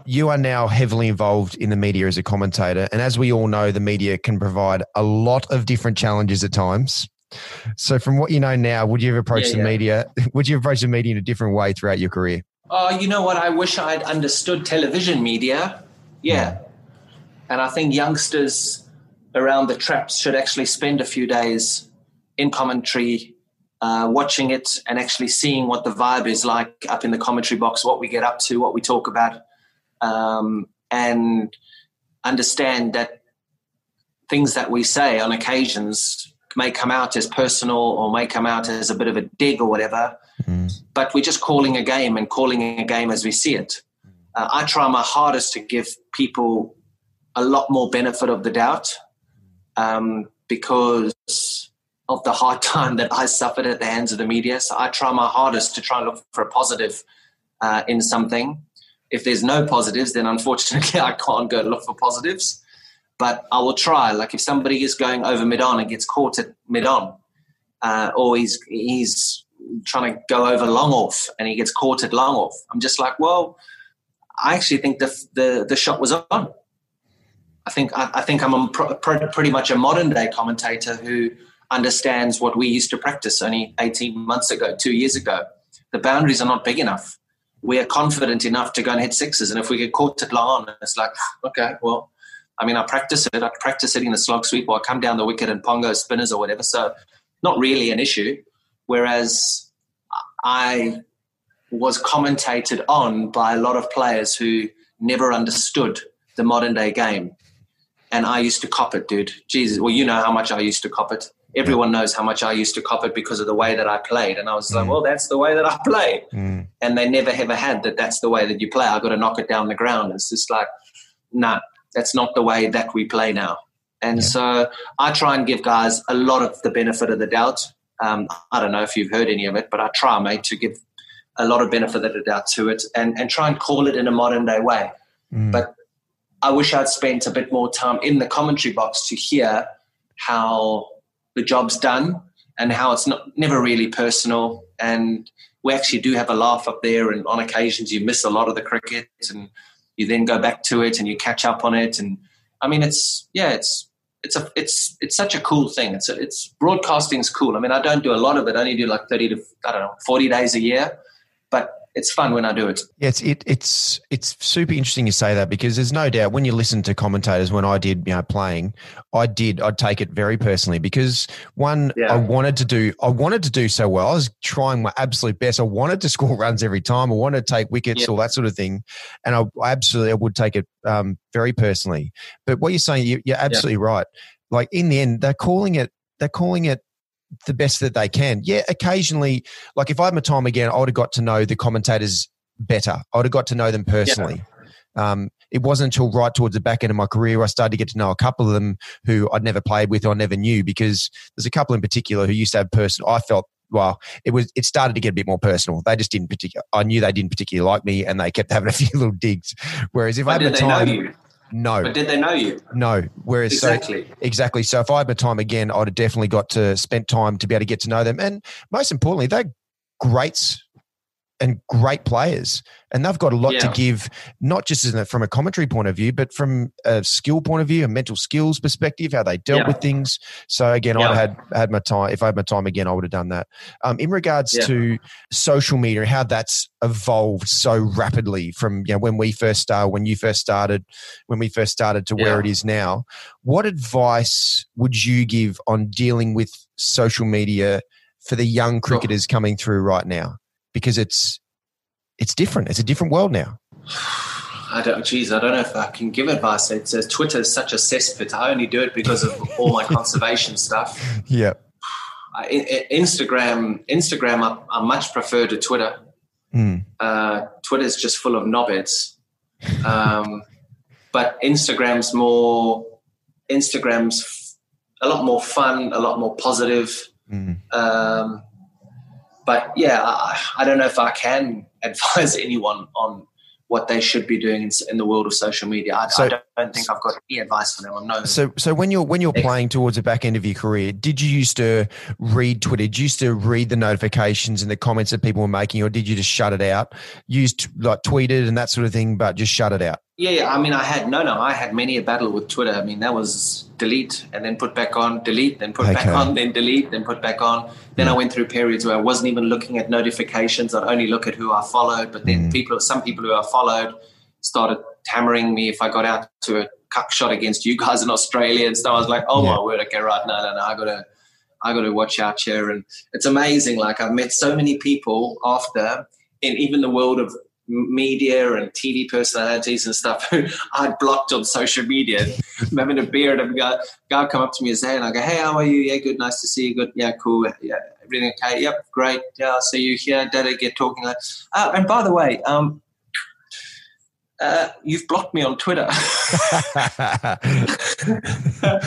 You are now heavily involved in the media as a commentator. And as we all know, the media can provide a lot of different challenges at times. So from what you know now, would you have approached the media in a different way throughout your career? Oh, you know what? I wish I'd understood television media. Yeah. And I think youngsters around the traps should actually spend a few days in commentary, watching it and actually seeing what the vibe is like up in the commentary box, what we get up to, what we talk about. And understand that things that we say on occasions may come out as personal or may come out as a bit of a dig or whatever, but we're just calling a game as we see it. I try my hardest to give people a lot more benefit of the doubt because of the hard time that I suffered at the hands of the media. So I try my hardest to try and look for a positive in something. If there's no positives, then unfortunately I can't go look for positives, but I will try. Like if somebody is going over mid-on and gets caught at mid-on or he's trying to go over long-off and he gets caught at long-off, I'm just like, well, I actually think the shot was on. I think I'm pretty much a modern-day commentator who understands what we used to practice only 18 months ago, 2 years ago. The boundaries are not big enough. We are confident enough to go and hit sixes. And if we get caught at long on, it's like, okay, well, I mean, I practice it. I practice hitting the slog sweep or I come down the wicket and pongo spinners or whatever. So not really an issue. Whereas I was commentated on by a lot of players who never understood the modern day game. And I used to cop it, dude. Jesus, well, you know how much I used to cop it. Everyone knows how much I used to cop it because of the way that I played. And I was like, well, that's the way that I play. And they never ever had that that's the way that you play. I've got to knock it down the ground. It's just like, nah, that's not the way that we play now. And so I try and give guys a lot of the benefit of the doubt. I don't know if you've heard any of it, but I try, mate, to give a lot of benefit of the doubt to it and try and call it in a modern day way. But I wish I'd spent a bit more time in the commentary box to hear how the job's done and how it's not never really personal. And we actually do have a laugh up there. And on occasions you miss a lot of the cricket and you then go back to it and you catch up on it. And I mean, it's such a cool thing. It's broadcasting's cool. I mean, I don't do a lot of it. I only do like 30 to, I don't know, 40 days a year, but it's fun when I do it. Yeah, it's super interesting you say that because there's no doubt when you listen to commentators, when I did, you know, playing, I'd take it very personally because I wanted to do so well. I was trying my absolute best. I wanted to score runs every time. I wanted to take wickets, all that sort of thing. And I absolutely would take it very personally. But what you're saying, you're absolutely right. Like in the end, they're calling it the best that they can. Yeah, occasionally, like if I had my time again, I would have got to know the commentators better. I would have got to know them personally. Yeah. It wasn't until right towards the back end of my career I started to get to know a couple of them who I'd never played with or never knew because there's a couple in particular who used to have personal. I felt, well, it started to get a bit more personal. They just didn't particularly, I knew they didn't particularly like me and they kept having a few little digs. Whereas if I had my time... No. But did they know you? No. Whereas exactly. So if I had my time again, I'd have definitely spent time to be able to get to know them. And most importantly, they're greats and great players. And they've got a lot to give, not just from a commentary point of view, but from a skill point of view, a mental skills perspective, how they dealt with things. So again, I had my time. If I had my time again, I would have done that. In regards to social media, how that's evolved so rapidly from when we first started, when you first started, when we first started to where it is now, what advice would you give on dealing with social media for the young cricketers coming through right now? Because it's different. It's a different world now. I don't know if I can give advice. It's Twitter is such a cesspit. I only do it because of all my conservation stuff. Yeah. Instagram. I much prefer to Twitter. Twitter is just full of knobheads. But Instagram's a lot more fun, a lot more positive. But I don't know if I can advise anyone on what they should be doing in the world of social media. I don't think I've got any advice for them. I'm not. So when you're playing towards the back end of your career, did you used to read Twitter? Did you used to read the notifications and the comments that people were making, or did you just shut it out? Used like tweeted and that sort of thing, but just shut it out. Yeah. I mean, I had many a battle with Twitter. I mean, that was delete and then put back on, delete, then put back on, then delete, then put back on. Then I went through periods where I wasn't even looking at notifications. I'd only look at who I followed. But then some people who I followed started hammering me if I got out to a cuck shot against you guys in Australia. And so I was like, oh my word, okay, right, no, I got to watch out here. And it's amazing. Like, I've met so many people after, in even the world of media and TV personalities and stuff who I'd blocked on social media. I'm having a beer and a guy come up to me and say, and I go, hey, how are you? Yeah, good, nice to see you. Good, yeah, cool. Yeah, everything okay? Yep, great. Yeah, I'll see you here. Dada, get talking. Like, oh, and by the way, you've blocked me on Twitter.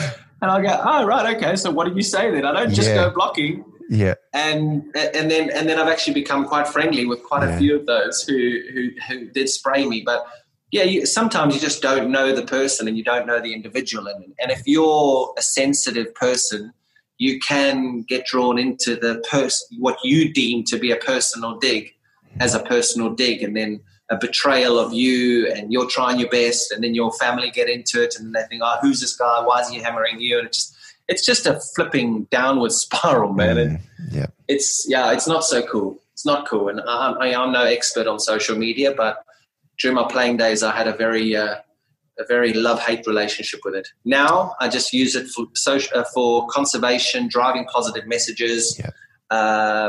And I go, oh, right, okay. So what did you say then? I don't just go blocking. Yeah, and then I've actually become quite friendly with quite a few of those who did spray me. But yeah, sometimes you just don't know the person and you don't know the individual, and if you're a sensitive person, you can get drawn into the what you deem to be a personal dig, as a personal dig, and then a betrayal of you, and you're trying your best, and then your family get into it, and they think, oh, who's this guy? Why is he hammering you? And it's just a flipping downward spiral, man. It's not so cool. It's not cool. And I'm no expert on social media, but during my playing days, I had a very love-hate relationship with it. Now I just use it for conservation, driving positive messages. Yeah.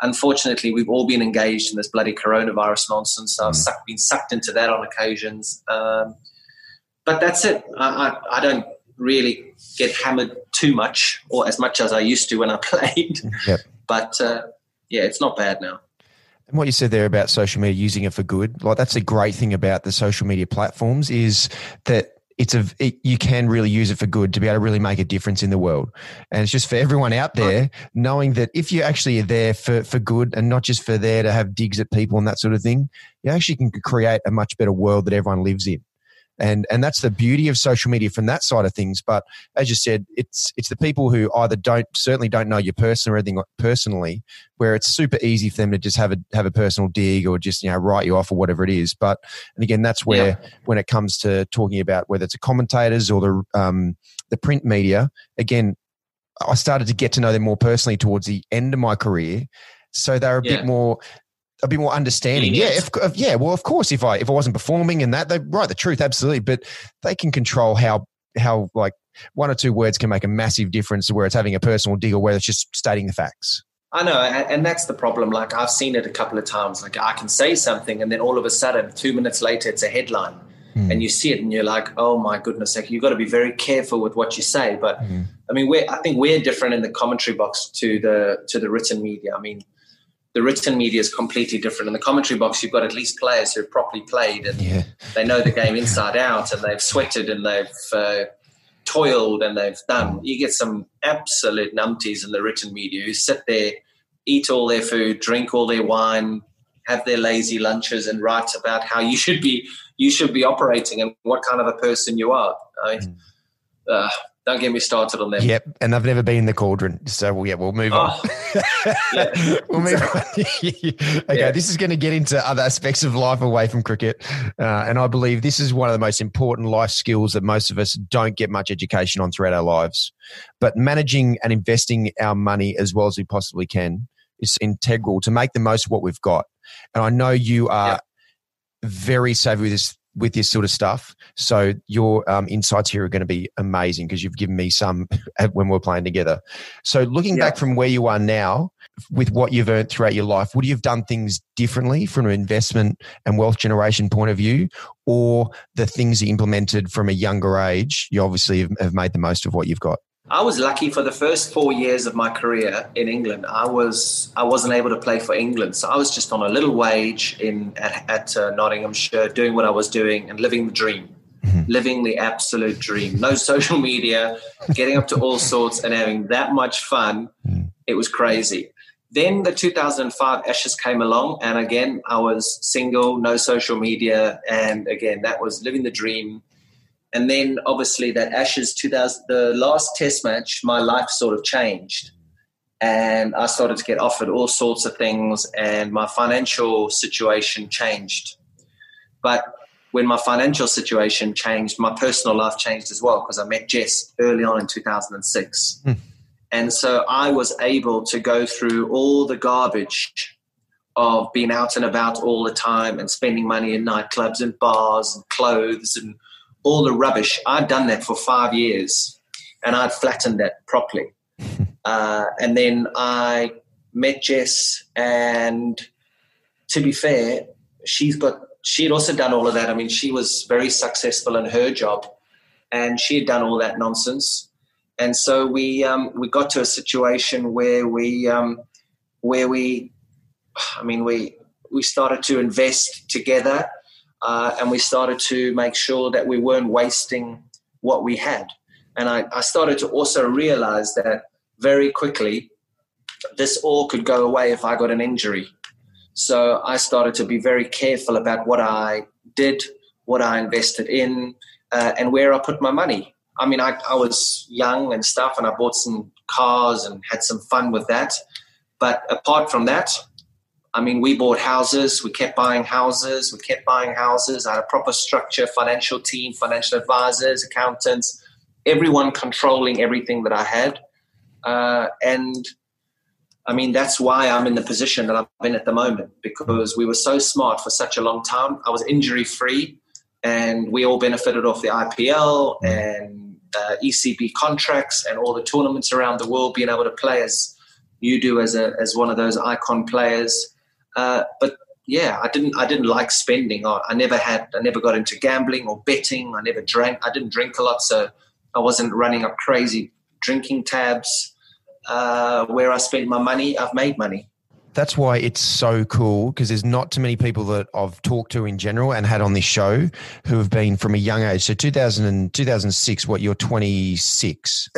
Unfortunately, we've all been engaged in this bloody coronavirus nonsense. So I've been sucked into that on occasions. But that's it. I don't really get hammered too much, or as much as I used to when I played. Yep. But it's not bad now. And what you said there about social media, using it for good, like that's a great thing about the social media platforms, is that you can really use it for good to be able to really make a difference in the world. And it's just for everyone out there, knowing that if you actually are there for good and not just for there to have digs at people and that sort of thing, you actually can create a much better world that everyone lives in. And that's the beauty of social media from that side of things. But as you said, it's the people who either certainly don't know your person or anything personally, where it's super easy for them to just have a personal dig or just, you know, write you off or whatever it is. But, and again, that's where when it comes to talking about whether it's the commentators or the print media, again, I started to get to know them more personally towards the end of my career, so they're a bit more understanding. Well, of course, if I wasn't performing and that, they write the truth, absolutely. But they can control how like one or two words can make a massive difference to where it's having a personal dig or whether it's just stating the facts. I know, and that's the problem. Like, I've seen it a couple of times. Like, I can say something and then all of a sudden 2 minutes later it's a headline and you see it and you're like, oh my goodness, like, you've got to be very careful with what you say. But I mean, I think we're different in the commentary box to the written media. I mean, the written media is completely different. In the commentary box, you've got at least players who have properly played and they know the game inside out, and they've sweated and they've toiled and they've done. You get some absolute numpties in the written media who sit there, eat all their food, drink all their wine, have their lazy lunches, and write about how you should be operating and what kind of a person you are. I mean, don't get me started on them. Yep, and I've never been in the cauldron, so we'll move on. We'll move on. Okay, this is going to get into other aspects of life away from cricket, and I believe this is one of the most important life skills that most of us don't get much education on throughout our lives. But managing and investing our money as well as we possibly can is integral to make the most of what we've got. And I know you are very savvy with this. With this sort of stuff. So your insights here are going to be amazing because you've given me some when we're playing together. So looking back from where you are now with what you've earned throughout your life, would you have done things differently from an investment and wealth generation point of view, or the things you implemented from a younger age, you obviously have made the most of what you've got? I was lucky for the first 4 years of my career in England. I wasn't able to play for England, so I was just on a little wage at Nottinghamshire, doing what I was doing and living the dream, living the absolute dream. No social media, getting up to all sorts and having that much fun. It was crazy. Then the 2005 Ashes came along, and again, I was single, no social media, and again, that was living the dream. And then, obviously, that Ashes, the last Test match, my life sort of changed, and I started to get offered all sorts of things, and my financial situation changed. But when my financial situation changed, my personal life changed as well, because I met Jess early on in 2006. Mm. And so I was able to go through all the garbage of being out and about all the time and spending money in nightclubs and bars and clothes and all the rubbish. I'd done that for 5 years, and I'd flattened that properly. And then I met Jess, and to be fair, she'd also done all of that. I mean, she was very successful in her job, and she had done all that nonsense. And so we got to a situation where we started to invest together, and we started to make sure that we weren't wasting what we had. And I started to also realize that very quickly, this all could go away if I got an injury. So I started to be very careful about what I did, what I invested in, and where I put my money. I mean, I was young and stuff, and I bought some cars and had some fun with that. But apart from that, I mean, we bought houses. We kept buying houses. I had a proper structure, financial team, financial advisors, accountants, everyone controlling everything that I had. And I mean, that's why I'm in the position that I'm in at the moment, because we were so smart for such a long time. I was injury-free, and we all benefited off the IPL and ECB contracts and all the tournaments around the world, being able to play as you do as one of those icon players. But yeah, I didn't like spending. I never got into gambling or betting. I never drank. I didn't drink a lot, so I wasn't running up crazy drinking tabs. Where I spent my money, I've made money. That's why it's so cool, because there's not too many people that I've talked to in general and had on this show who have been from a young age. So 2006, what, you're 26?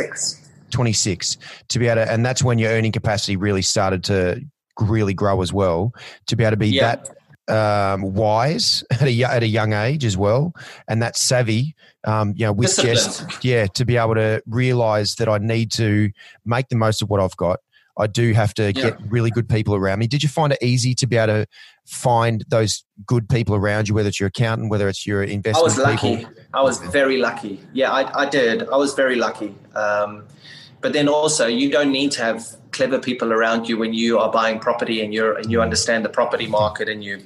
26. To be able to, and that's when your earning capacity really started to really grow as well, to be able to be that wise at a young age as well, and that savvy. With Jess, to be able to realize that I need to make the most of what I've got. I do have to get really good people around me. Did you find it easy to be able to find those good people around you, whether it's your accountant, whether it's your investment? I was lucky. I was very lucky. Yeah, I did. I was very lucky. But then also, you don't need to have clever people around you when you are buying property and you understand the property market, and you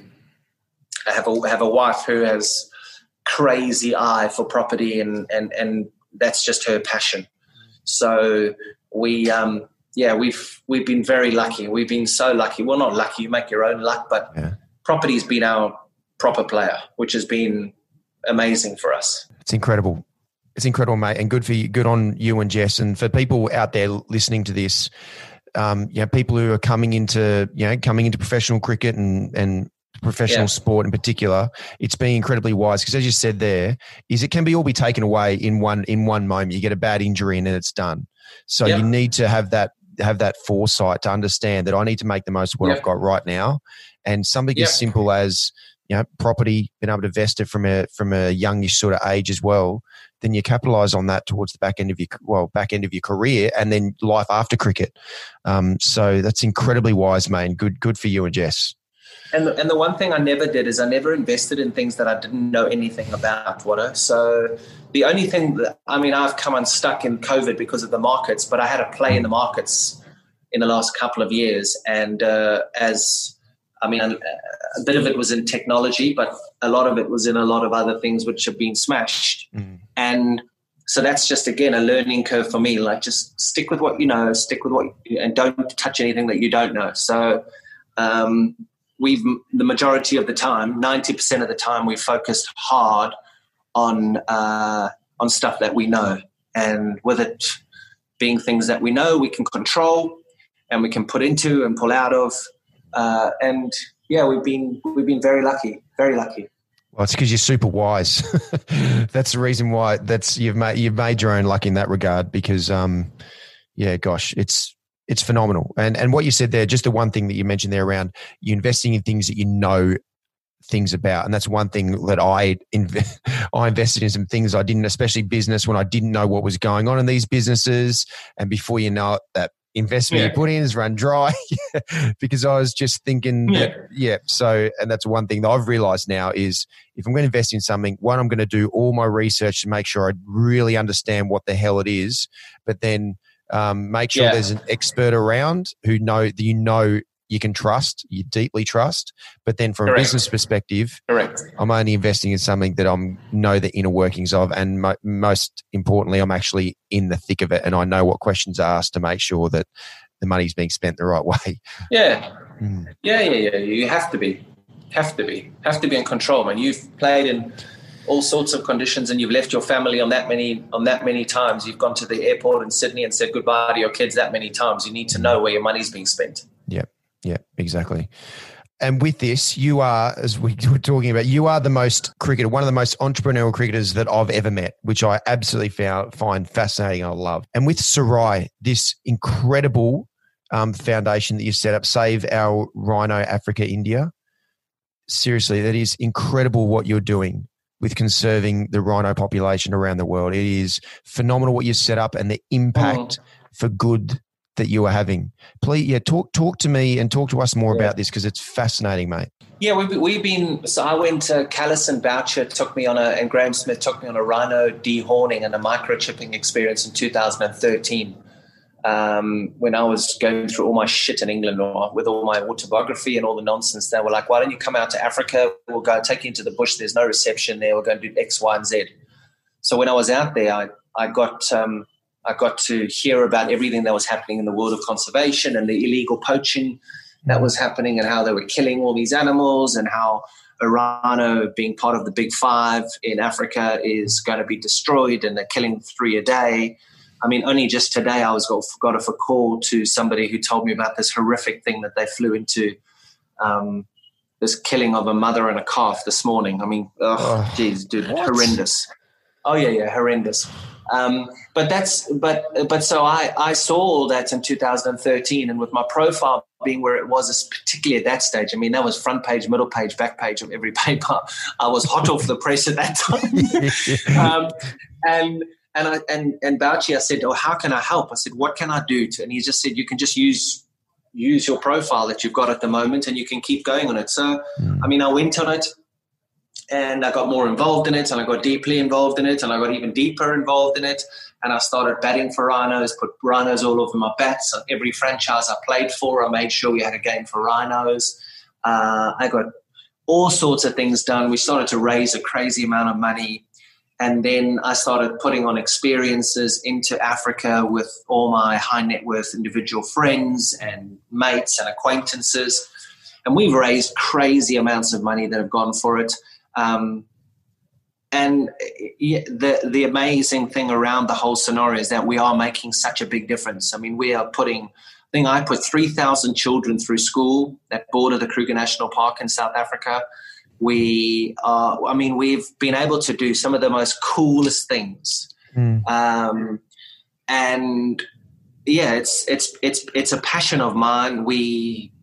have a wife who has crazy eye for property, and that's just her passion. So we've been very lucky. We've been so lucky. Well, not lucky, you make your own luck, but property's been our proper player, which has been amazing for us. It's incredible. It's incredible, mate. And good for you. Good on you and Jess. And for people out there listening to this, people who are coming into professional cricket and professional sport in particular, it's being incredibly wise, because as you said there, is it can be all be taken away in one moment. You get a bad injury and then it's done. So you need to have that foresight to understand that I need to make the most of what I've got right now. And something as simple as property, being able to invest it from a youngish sort of age as well. Then you capitalise on that towards the back end of your career, and then life after cricket. So that's incredibly wise, mate. Good for you and Jess. And the one thing I never did is I never invested in things that I didn't know anything about, Water. So the only thing I've come unstuck in COVID because of the markets, but I had a play in the markets in the last couple of years. And a bit of it was in technology, but a lot of it was in a lot of other things which have been smashed. Mm. And so that's just, again, a learning curve for me. Like, just stick with what you know, and don't touch anything that you don't know. So, we've the majority of the time, 90% of the time, we focused hard on stuff that we know, and with it being things that we know, we can control, and we can put into and pull out of, we've been very lucky, very lucky. Well, it's because you're super wise. That's the reason why. That's you've made your own luck in that regard, because, it's. It's phenomenal. And what you said there, just the one thing that you mentioned there around you investing in things that you know things about. And that's one thing that I invested in some things I didn't, especially business, when I didn't know what was going on in these businesses. And before you know it, that investment you put in has run dry because I was just thinking, so, and that's one thing that I've realized now is if I'm going to invest in something, one, I'm going to do all my research to make sure I really understand what the hell it is, but then make sure there's an expert around who you can trust, you deeply trust, but then from a business perspective, I'm only investing in something that I know the inner workings of, and most importantly, I'm actually in the thick of it, and I know what questions are asked to make sure that the money's being spent the right way. You have to be in control, man. You've played in all sorts of conditions, and you've left your family on that many times. You've gone to the airport in Sydney and said goodbye to your kids that many times. You need to know where your money's being spent. Yeah. Yeah, exactly. And with this, you are, as we were talking about, you are the most cricketer, one of the most entrepreneurial cricketers that I've ever met, which I absolutely find fascinating and I love. And with Sarai, this incredible foundation that you've set up, Save Our Rhino Africa India, seriously, that is incredible what you're doing with conserving the rhino population around the world. It is phenomenal what you've set up and the impact for good that you are having. Please, talk to me and talk to us more about this because it's fascinating, mate. Yeah, we've been. So I went to Callis and Boucher and Graham Smith took me on a rhino dehorning and a microchipping experience in 2013 when I was going through all my shit in England with all my autobiography and all the nonsense. They were like, why don't you come out to Africa? We'll go take you into the bush. There's no reception there. We're going to do X, Y, and Z. So when I was out there, I got to hear about everything that was happening in the world of conservation and the illegal poaching that was happening and how they were killing all these animals and how rhino being part of the big five in Africa is going to be destroyed and they're killing 3 a day. I mean, only just today I got off a call to somebody who told me about this horrific thing that they flew into, this killing of a mother and a calf this morning. I mean, geez, dude, what? Horrendous. Oh, yeah, horrendous. So I saw all that in 2013, and with my profile being where it was, particularly at that stage, I mean, that was front page, middle page, back page of every paper. I was hot off the press at that time. And Bauchi, I said, oh, how can I help? I said, what can I do? And he just said, you can just use your profile that you've got at the moment and you can keep going on it. So, I mean, I went on it. And I got more involved in it, and I got deeply involved in it, and I got even deeper involved in it. And I started batting for rhinos, put rhinos all over my bats. Every franchise I played for, I made sure we had a game for rhinos. I got all sorts of things done. We started to raise a crazy amount of money. And then I started putting on experiences into Africa with all my high net worth individual friends and mates and acquaintances. And we've raised crazy amounts of money that have gone for it. And the amazing thing around the whole scenario is that we are making such a big difference. I mean, we are putting, I think I put 3,000 children through school that border the Kruger National Park in South Africa. We've been able to do some of the most coolest things. And yeah, it's a passion of mine. We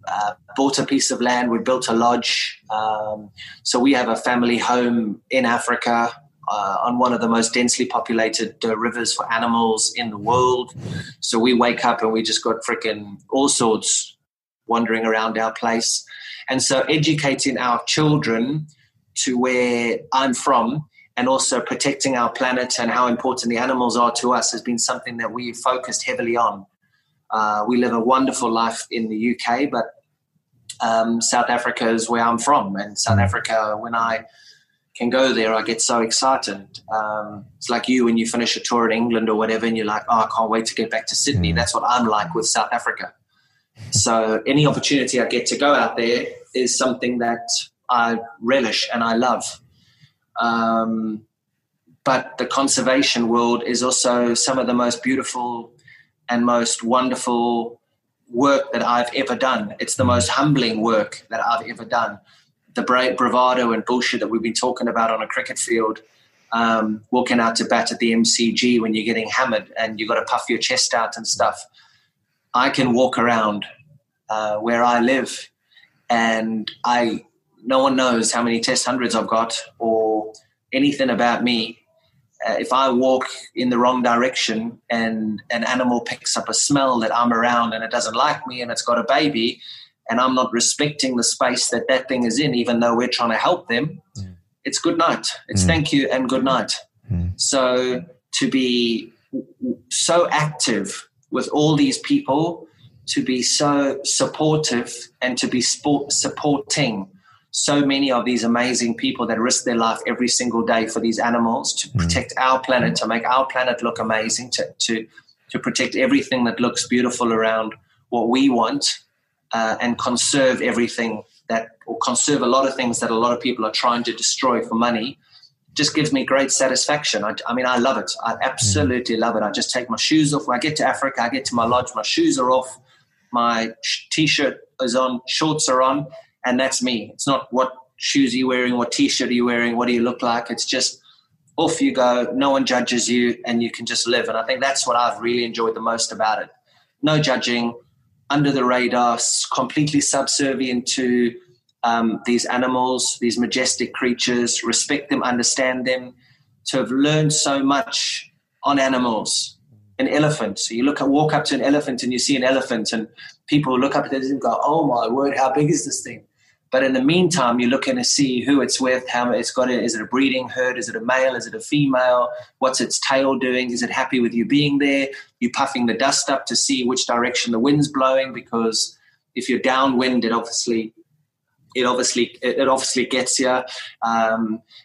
bought a piece of land. We built a lodge. So we have a family home in Africa on one of the most densely populated rivers for animals in the world. So we wake up and we just got freaking all sorts wandering around our place. And so educating our children to where I'm from and also protecting our planet and how important the animals are to us has been something that we focused heavily on. We live a wonderful life in the UK, but South Africa is where I'm from. And South Africa, when I can go there, I get so excited. It's like you when you finish a tour in England or whatever and you're like, oh, I can't wait to get back to Sydney. That's what I'm like with South Africa. So any opportunity I get to go out there is something that I relish and I love. But the conservation world is also some of the most beautiful and most wonderful work that I've ever done. It's the most humbling work that I've ever done. The bravado and bullshit that we've been talking about on a cricket field, walking out to bat at the MCG when you're getting hammered and you've got to puff your chest out and stuff. I can walk around where I live, and no one knows how many test hundreds I've got or anything about me. If I walk in the wrong direction and an animal picks up a smell that I'm around and it doesn't like me and it's got a baby and I'm not respecting the space that that thing is in, even though we're trying to help them, it's good night. It's thank you and good night. So to be so active with all these people, to be so supportive and to be supporting so many of these amazing people that risk their life every single day for these animals, to protect our planet, to make our planet look amazing, to protect everything that looks beautiful around what we want, and conserve everything conserve a lot of things that a lot of people are trying to destroy for money, just gives me great satisfaction. I mean, I love it. I absolutely love it. I just take my shoes off. When I get to Africa, I get to my lodge, my shoes are off, my T-shirt is on, shorts are on, and that's me. It's not what shoes are you wearing, what T-shirt are you wearing, what do you look like. It's just off you go. No one judges you and you can just live. And I think that's what I've really enjoyed the most about it. No judging, under the radar, completely subservient to these animals, these majestic creatures, respect them, understand them. To have learned so much on animals. An elephant. So you walk up to an elephant and you see an elephant and people look up at it and go, oh my word, how big is this thing? But in the meantime, you're looking to see who it's with, how it's got it. Is it a breeding herd? Is it a male? Is it a female? What's its tail doing? Is it happy with you being there? You're puffing the dust up to see which direction the wind's blowing, because if you're downwind, it obviously gets you.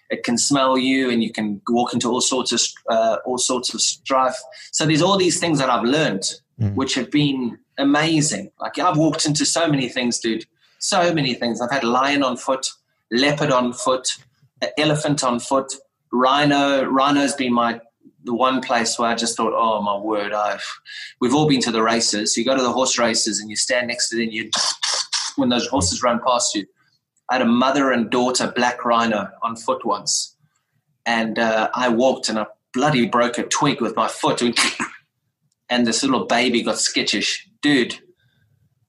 It can smell you, and you can walk into all sorts of strife. So there's all these things that I've learned, which have been amazing. Like, I've walked into so many things, dude. So many things. I've had lion on foot, leopard on foot, elephant on foot, rhino. Rhino's been the one place where I just thought, oh my word, we've all been to the races. So you go to the horse races and you stand next to them. When those horses run past you. I had a mother and daughter black rhino on foot once, and I walked and I bloody broke a twig with my foot, and this little baby got skittish. Dude,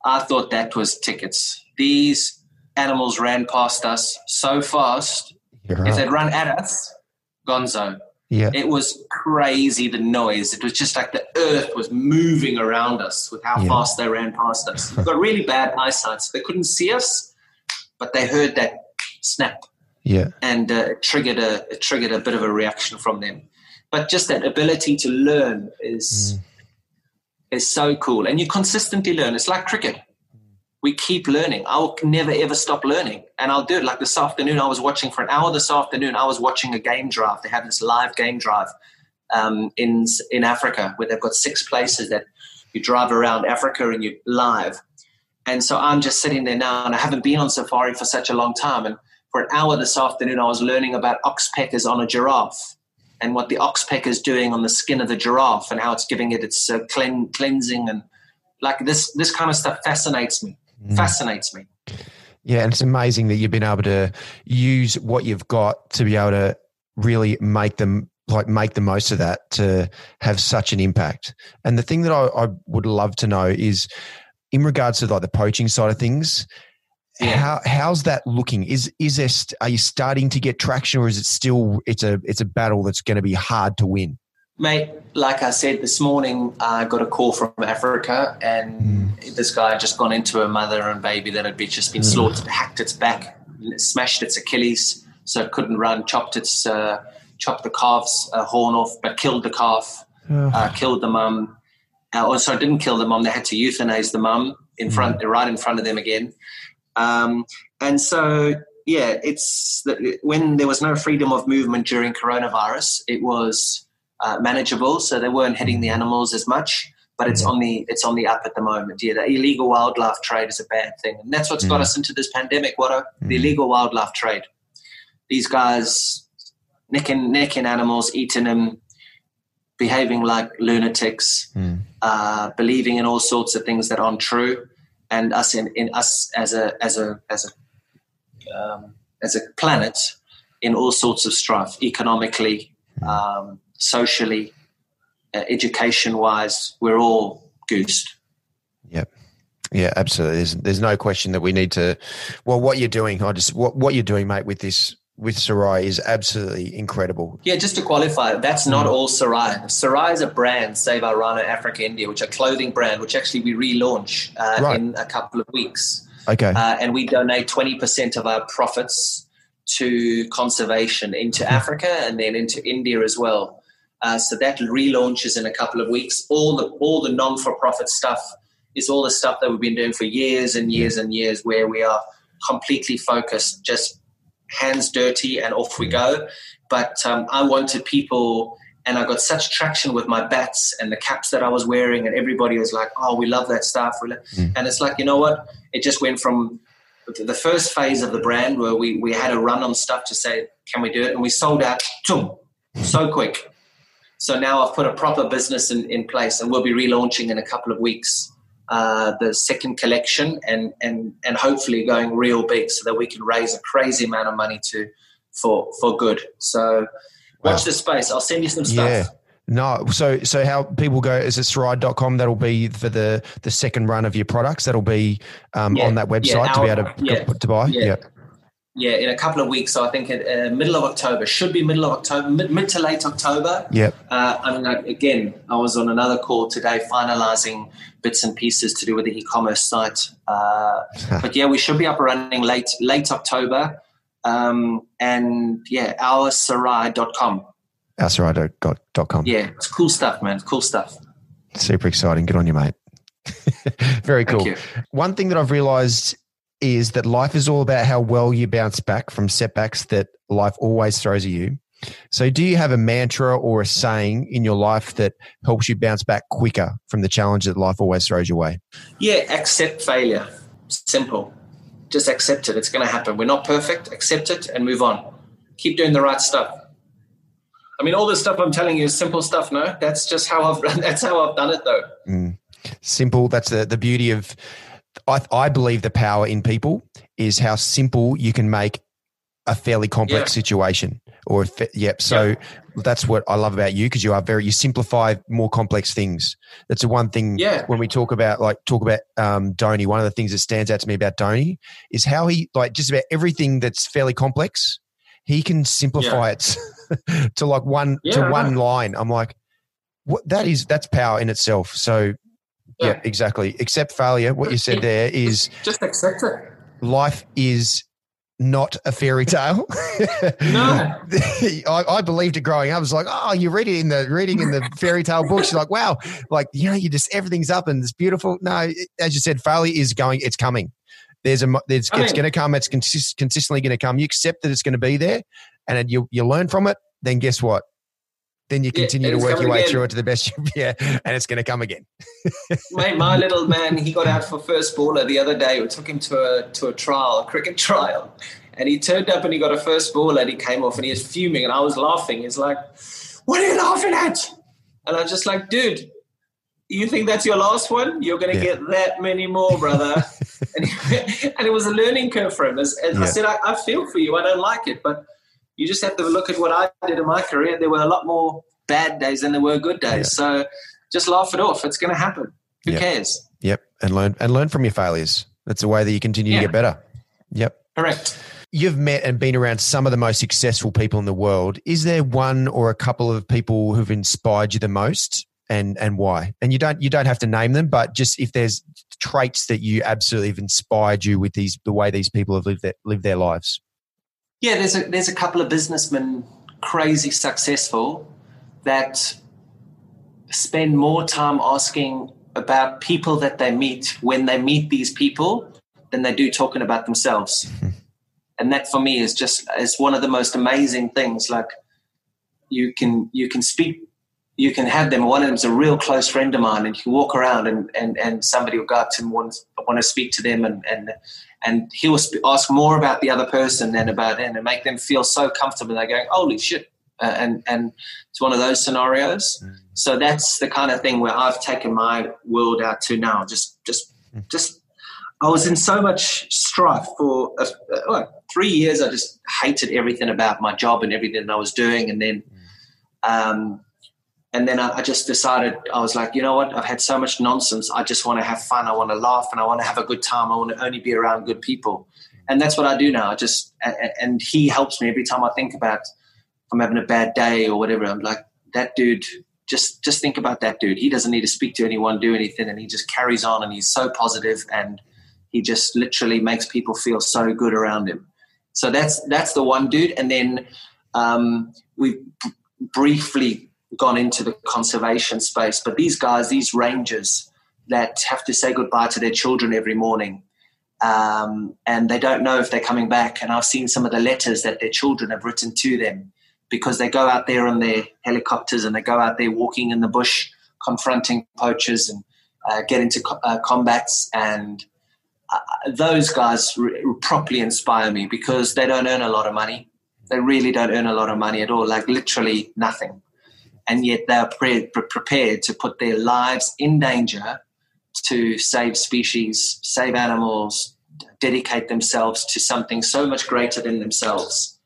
I thought that was tickets. These animals ran past us so fast. Right. If they'd run at us, gonzo. Yeah. It was crazy, the noise. It was just like the earth was moving around us with how fast they ran past us. We've got really bad eyesight, so they couldn't see us, but they heard that snap. Yeah. And it triggered a bit of a reaction from them. But just that ability to learn is so cool. And you consistently learn. It's like cricket. We keep learning. I will never, ever stop learning. And I'll do it. Like this afternoon, I was watching for an hour this afternoon. I was watching a game drive. They have this live game drive in Africa, where they've got 6 places that you drive around Africa and you live. And so I'm just sitting there now, and I haven't been on safari for such a long time. And for an hour this afternoon, I was learning about oxpeckers on a giraffe, and what the oxpecker is doing on the skin of the giraffe, and how it's giving it its cleansing. And like this kind of stuff fascinates me. Yeah, and it's amazing that you've been able to use what you've got to be able to really make the most of that, to have such an impact. And the thing that I would love to know is, in regards to like the poaching side of things, how's that looking? Are you starting to get traction, or is it still it's a battle that's going to be hard to win? Mate, like I said, this morning I got a call from Africa, and this guy had just gone into a mother and baby that had just been slaughtered, hacked its back, smashed its Achilles so it couldn't run, chopped the calf's horn off, but killed the calf, killed the mum. Also, didn't kill the mum. They had to euthanize the mum right in front of them again. And so... yeah, when there was no freedom of movement during coronavirus, it was manageable, so they weren't hitting the animals as much. But it's on the up at the moment. Yeah, the illegal wildlife trade is a bad thing, and that's what's got us into this pandemic. The illegal wildlife trade? These guys necking animals, eating them, behaving like lunatics, believing in all sorts of things that aren't true, and us as a planet in all sorts of strife, economically, socially, education-wise. We're all goosed. Yep. Yeah, absolutely. There's no question that we need to. Well, what you're doing, what you're doing, mate, with this, with Sarai is absolutely incredible. Yeah, just to qualify, that's not all Sarai. Sarai is a brand, Save Our Rhino Africa India, which is a clothing brand, which actually we relaunch in a couple of weeks. Okay. And we donate 20% of our profits to conservation into Africa and then into India as well. So that relaunches in a couple of weeks. All the non-for-profit stuff is all the stuff that we've been doing for years and years and years, where we are completely focused, just hands dirty and off we go. But I wanted people, and I got such traction with my bats and the caps that I was wearing, and everybody was like, oh, we love that stuff. And it's like, you know what? It just went from the first phase of the brand where we had a run on stuff to say, can we do it? And we sold out so quick. So now I've put a proper business in place, and we'll be relaunching in a couple of weeks the second collection and hopefully going real big so that we can raise a crazy amount of money for good. So watch this space. I'll send you some stuff. Yeah. No, so how people go, is it sarai.com? That'll be for the second run of your products. That'll be on that website to be able to, to buy. Yeah, in a couple of weeks. So I think middle of October, should be middle of October, mid to late October. Yep. I was on another call today finalising bits and pieces to do with the e-commerce site. But yeah, we should be up and running late October. Oursarai.com. Oursarai.com. Yeah, it's cool stuff, man. Cool stuff. Super exciting. Good on you, mate. Very cool. Thank you. One thing that I've realised is that life is all about how well you bounce back from setbacks that life always throws at you. So do you have a mantra or a saying in your life that helps you bounce back quicker from the challenge that life always throws your way? Yeah, accept failure. Simple. Just accept it. It's going to happen. We're not perfect. Accept it and move on. Keep doing the right stuff. I mean, all this stuff I'm telling you is simple stuff, no? That's just how I've done it, though. Mm. Simple. That's the beauty of... I believe the power in people is how simple you can make a fairly complex situation. That's what I love about you, because you simplify more complex things. That's the one thing when we talk about Dhoni. One of the things that stands out to me about Dhoni is how he, like, just about everything that's fairly complex, he can simplify it to like one line. I'm like, what? That's power in itself. So. Yeah, exactly. Accept failure. What you said there is just accept it. Life is not a fairy tale. No, I believed it growing up. I was like, oh, you read it in the fairy tale books. You're like, wow, like, you know, you just, everything's up and it's beautiful. No, as you said, failure is going. It's coming. It's going to come. It's consistently going to come. You accept that it's going to be there, and then you learn from it. Then guess what? Then you continue to work your way through it to the best you can, and it's going to come again. Mate, my little man, he got out for first baller the other day. We took him to a trial, a cricket trial, and he turned up and he got a first baller and he came off and he was fuming and I was laughing. He's like, what are you laughing at? And I'm just like, dude, you think that's your last one? You're going to get that many more, brother. and it was a learning curve for him. And I said, I feel for you. I don't like it, but you just have to look at what I did in my career. There were a lot more bad days than there were good days. Yeah. So just laugh it off. It's going to happen. Who cares? Yep. And learn from your failures. That's the way that you continue to get better. Yep. Correct. You've met and been around some of the most successful people in the world. Is there one or a couple of people who've inspired you the most, and why? And you don't have to name them, but just if there's traits that you absolutely have inspired you with the way these people have lived their lives. Yeah, there's a couple of businessmen, crazy successful, that spend more time asking about people that they meet when they meet these people than they do talking about themselves. And that for me is just, it's one of the most amazing things. Like you can have them. One of them's a real close friend of mine, and you can walk around and somebody will go up to him and want to speak to them and he will ask more about the other person than about them and make them feel so comfortable. They're going, holy shit. And it's one of those scenarios. So that's the kind of thing where I've taken my world out to now. Just I was in so much strife for 3 years. I just hated everything about my job and everything I was doing. And then And then I just decided, I was like, you know what? I've had so much nonsense. I just want to have fun. I want to laugh and I want to have a good time. I want to only be around good people. And that's what I do now. I just, and he helps me every time I think about if I'm having a bad day or whatever. I'm like, that dude, just think about that dude. He doesn't need to speak to anyone, do anything. And he just carries on and he's so positive and he just literally makes people feel so good around him. So that's the one dude. And then we've briefly gone into the conservation space, but these guys, these rangers that have to say goodbye to their children every morning, and they don't know if they're coming back. And I've seen some of the letters that their children have written to them because they go out there on their helicopters and they go out there walking in the bush, confronting poachers and get into combats. And those guys properly inspire me because they don't earn a lot of money. They really don't earn a lot of money at all, like literally nothing. And yet they're prepared to put their lives in danger to save species, save animals, dedicate themselves to something so much greater than themselves.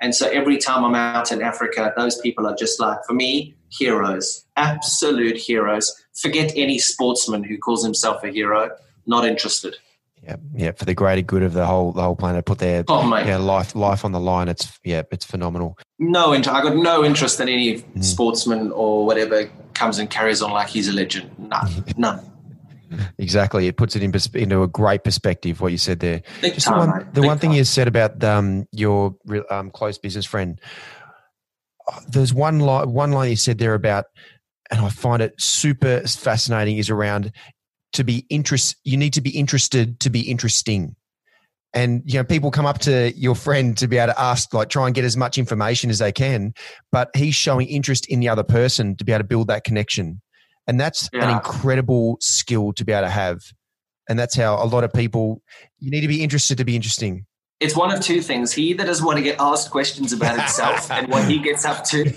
And so every time I'm out in Africa, those people are just like, for me, heroes, absolute heroes. Forget any sportsman who calls himself a hero, not interested. Yeah, for the greater good of the whole planet, put their life on the line. It's phenomenal. No, I got no interest in any sportsman or whatever comes and carries on like he's a legend. None. Exactly, it puts it into a great perspective. What you said there. The one thing you said about your close business friend. There's one line you said there about, and I find it super fascinating. Is around. You need to be interested to be interesting. And, you know, people come up to your friend to be able to ask, like, try and get as much information as they can, but he's showing interest in the other person to be able to build that connection. And that's an incredible skill to be able to have. And that's how a lot of people, you need to be interested to be interesting. It's one of two things. He either doesn't want to get asked questions about himself and what he gets up to,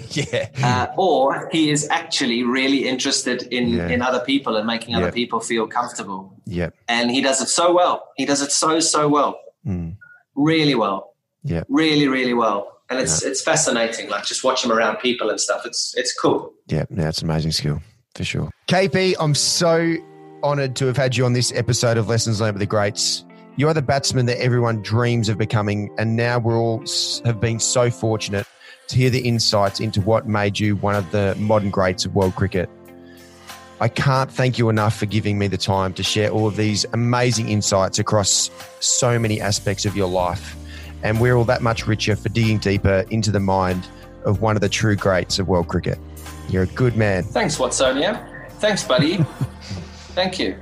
or he is actually really interested in other people and making other people feel comfortable. Yeah. And he does it so well. He does it so well. Mm. Really well. Yeah. Really, really well. And it's fascinating, like just watch him around people and stuff. It's cool. Yeah, it's an amazing skill for sure. KP, I'm so honoured to have had you on this episode of Lessons Learned with the Greats. You are the batsman that everyone dreams of becoming, and now we all have been so fortunate to hear the insights into what made you one of the modern greats of world cricket. I can't thank you enough for giving me the time to share all of these amazing insights across so many aspects of your life, and we're all that much richer for digging deeper into the mind of one of the true greats of world cricket. You're a good man. Thanks, Watsonia. Thanks, buddy. Thank you.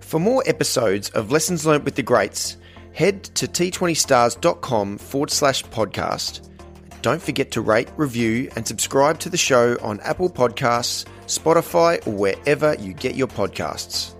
For more episodes of Lessons Learned with the Greats, head to t20stars.com/podcast. Don't forget to rate, review, and subscribe to the show on Apple Podcasts, Spotify, or wherever you get your podcasts.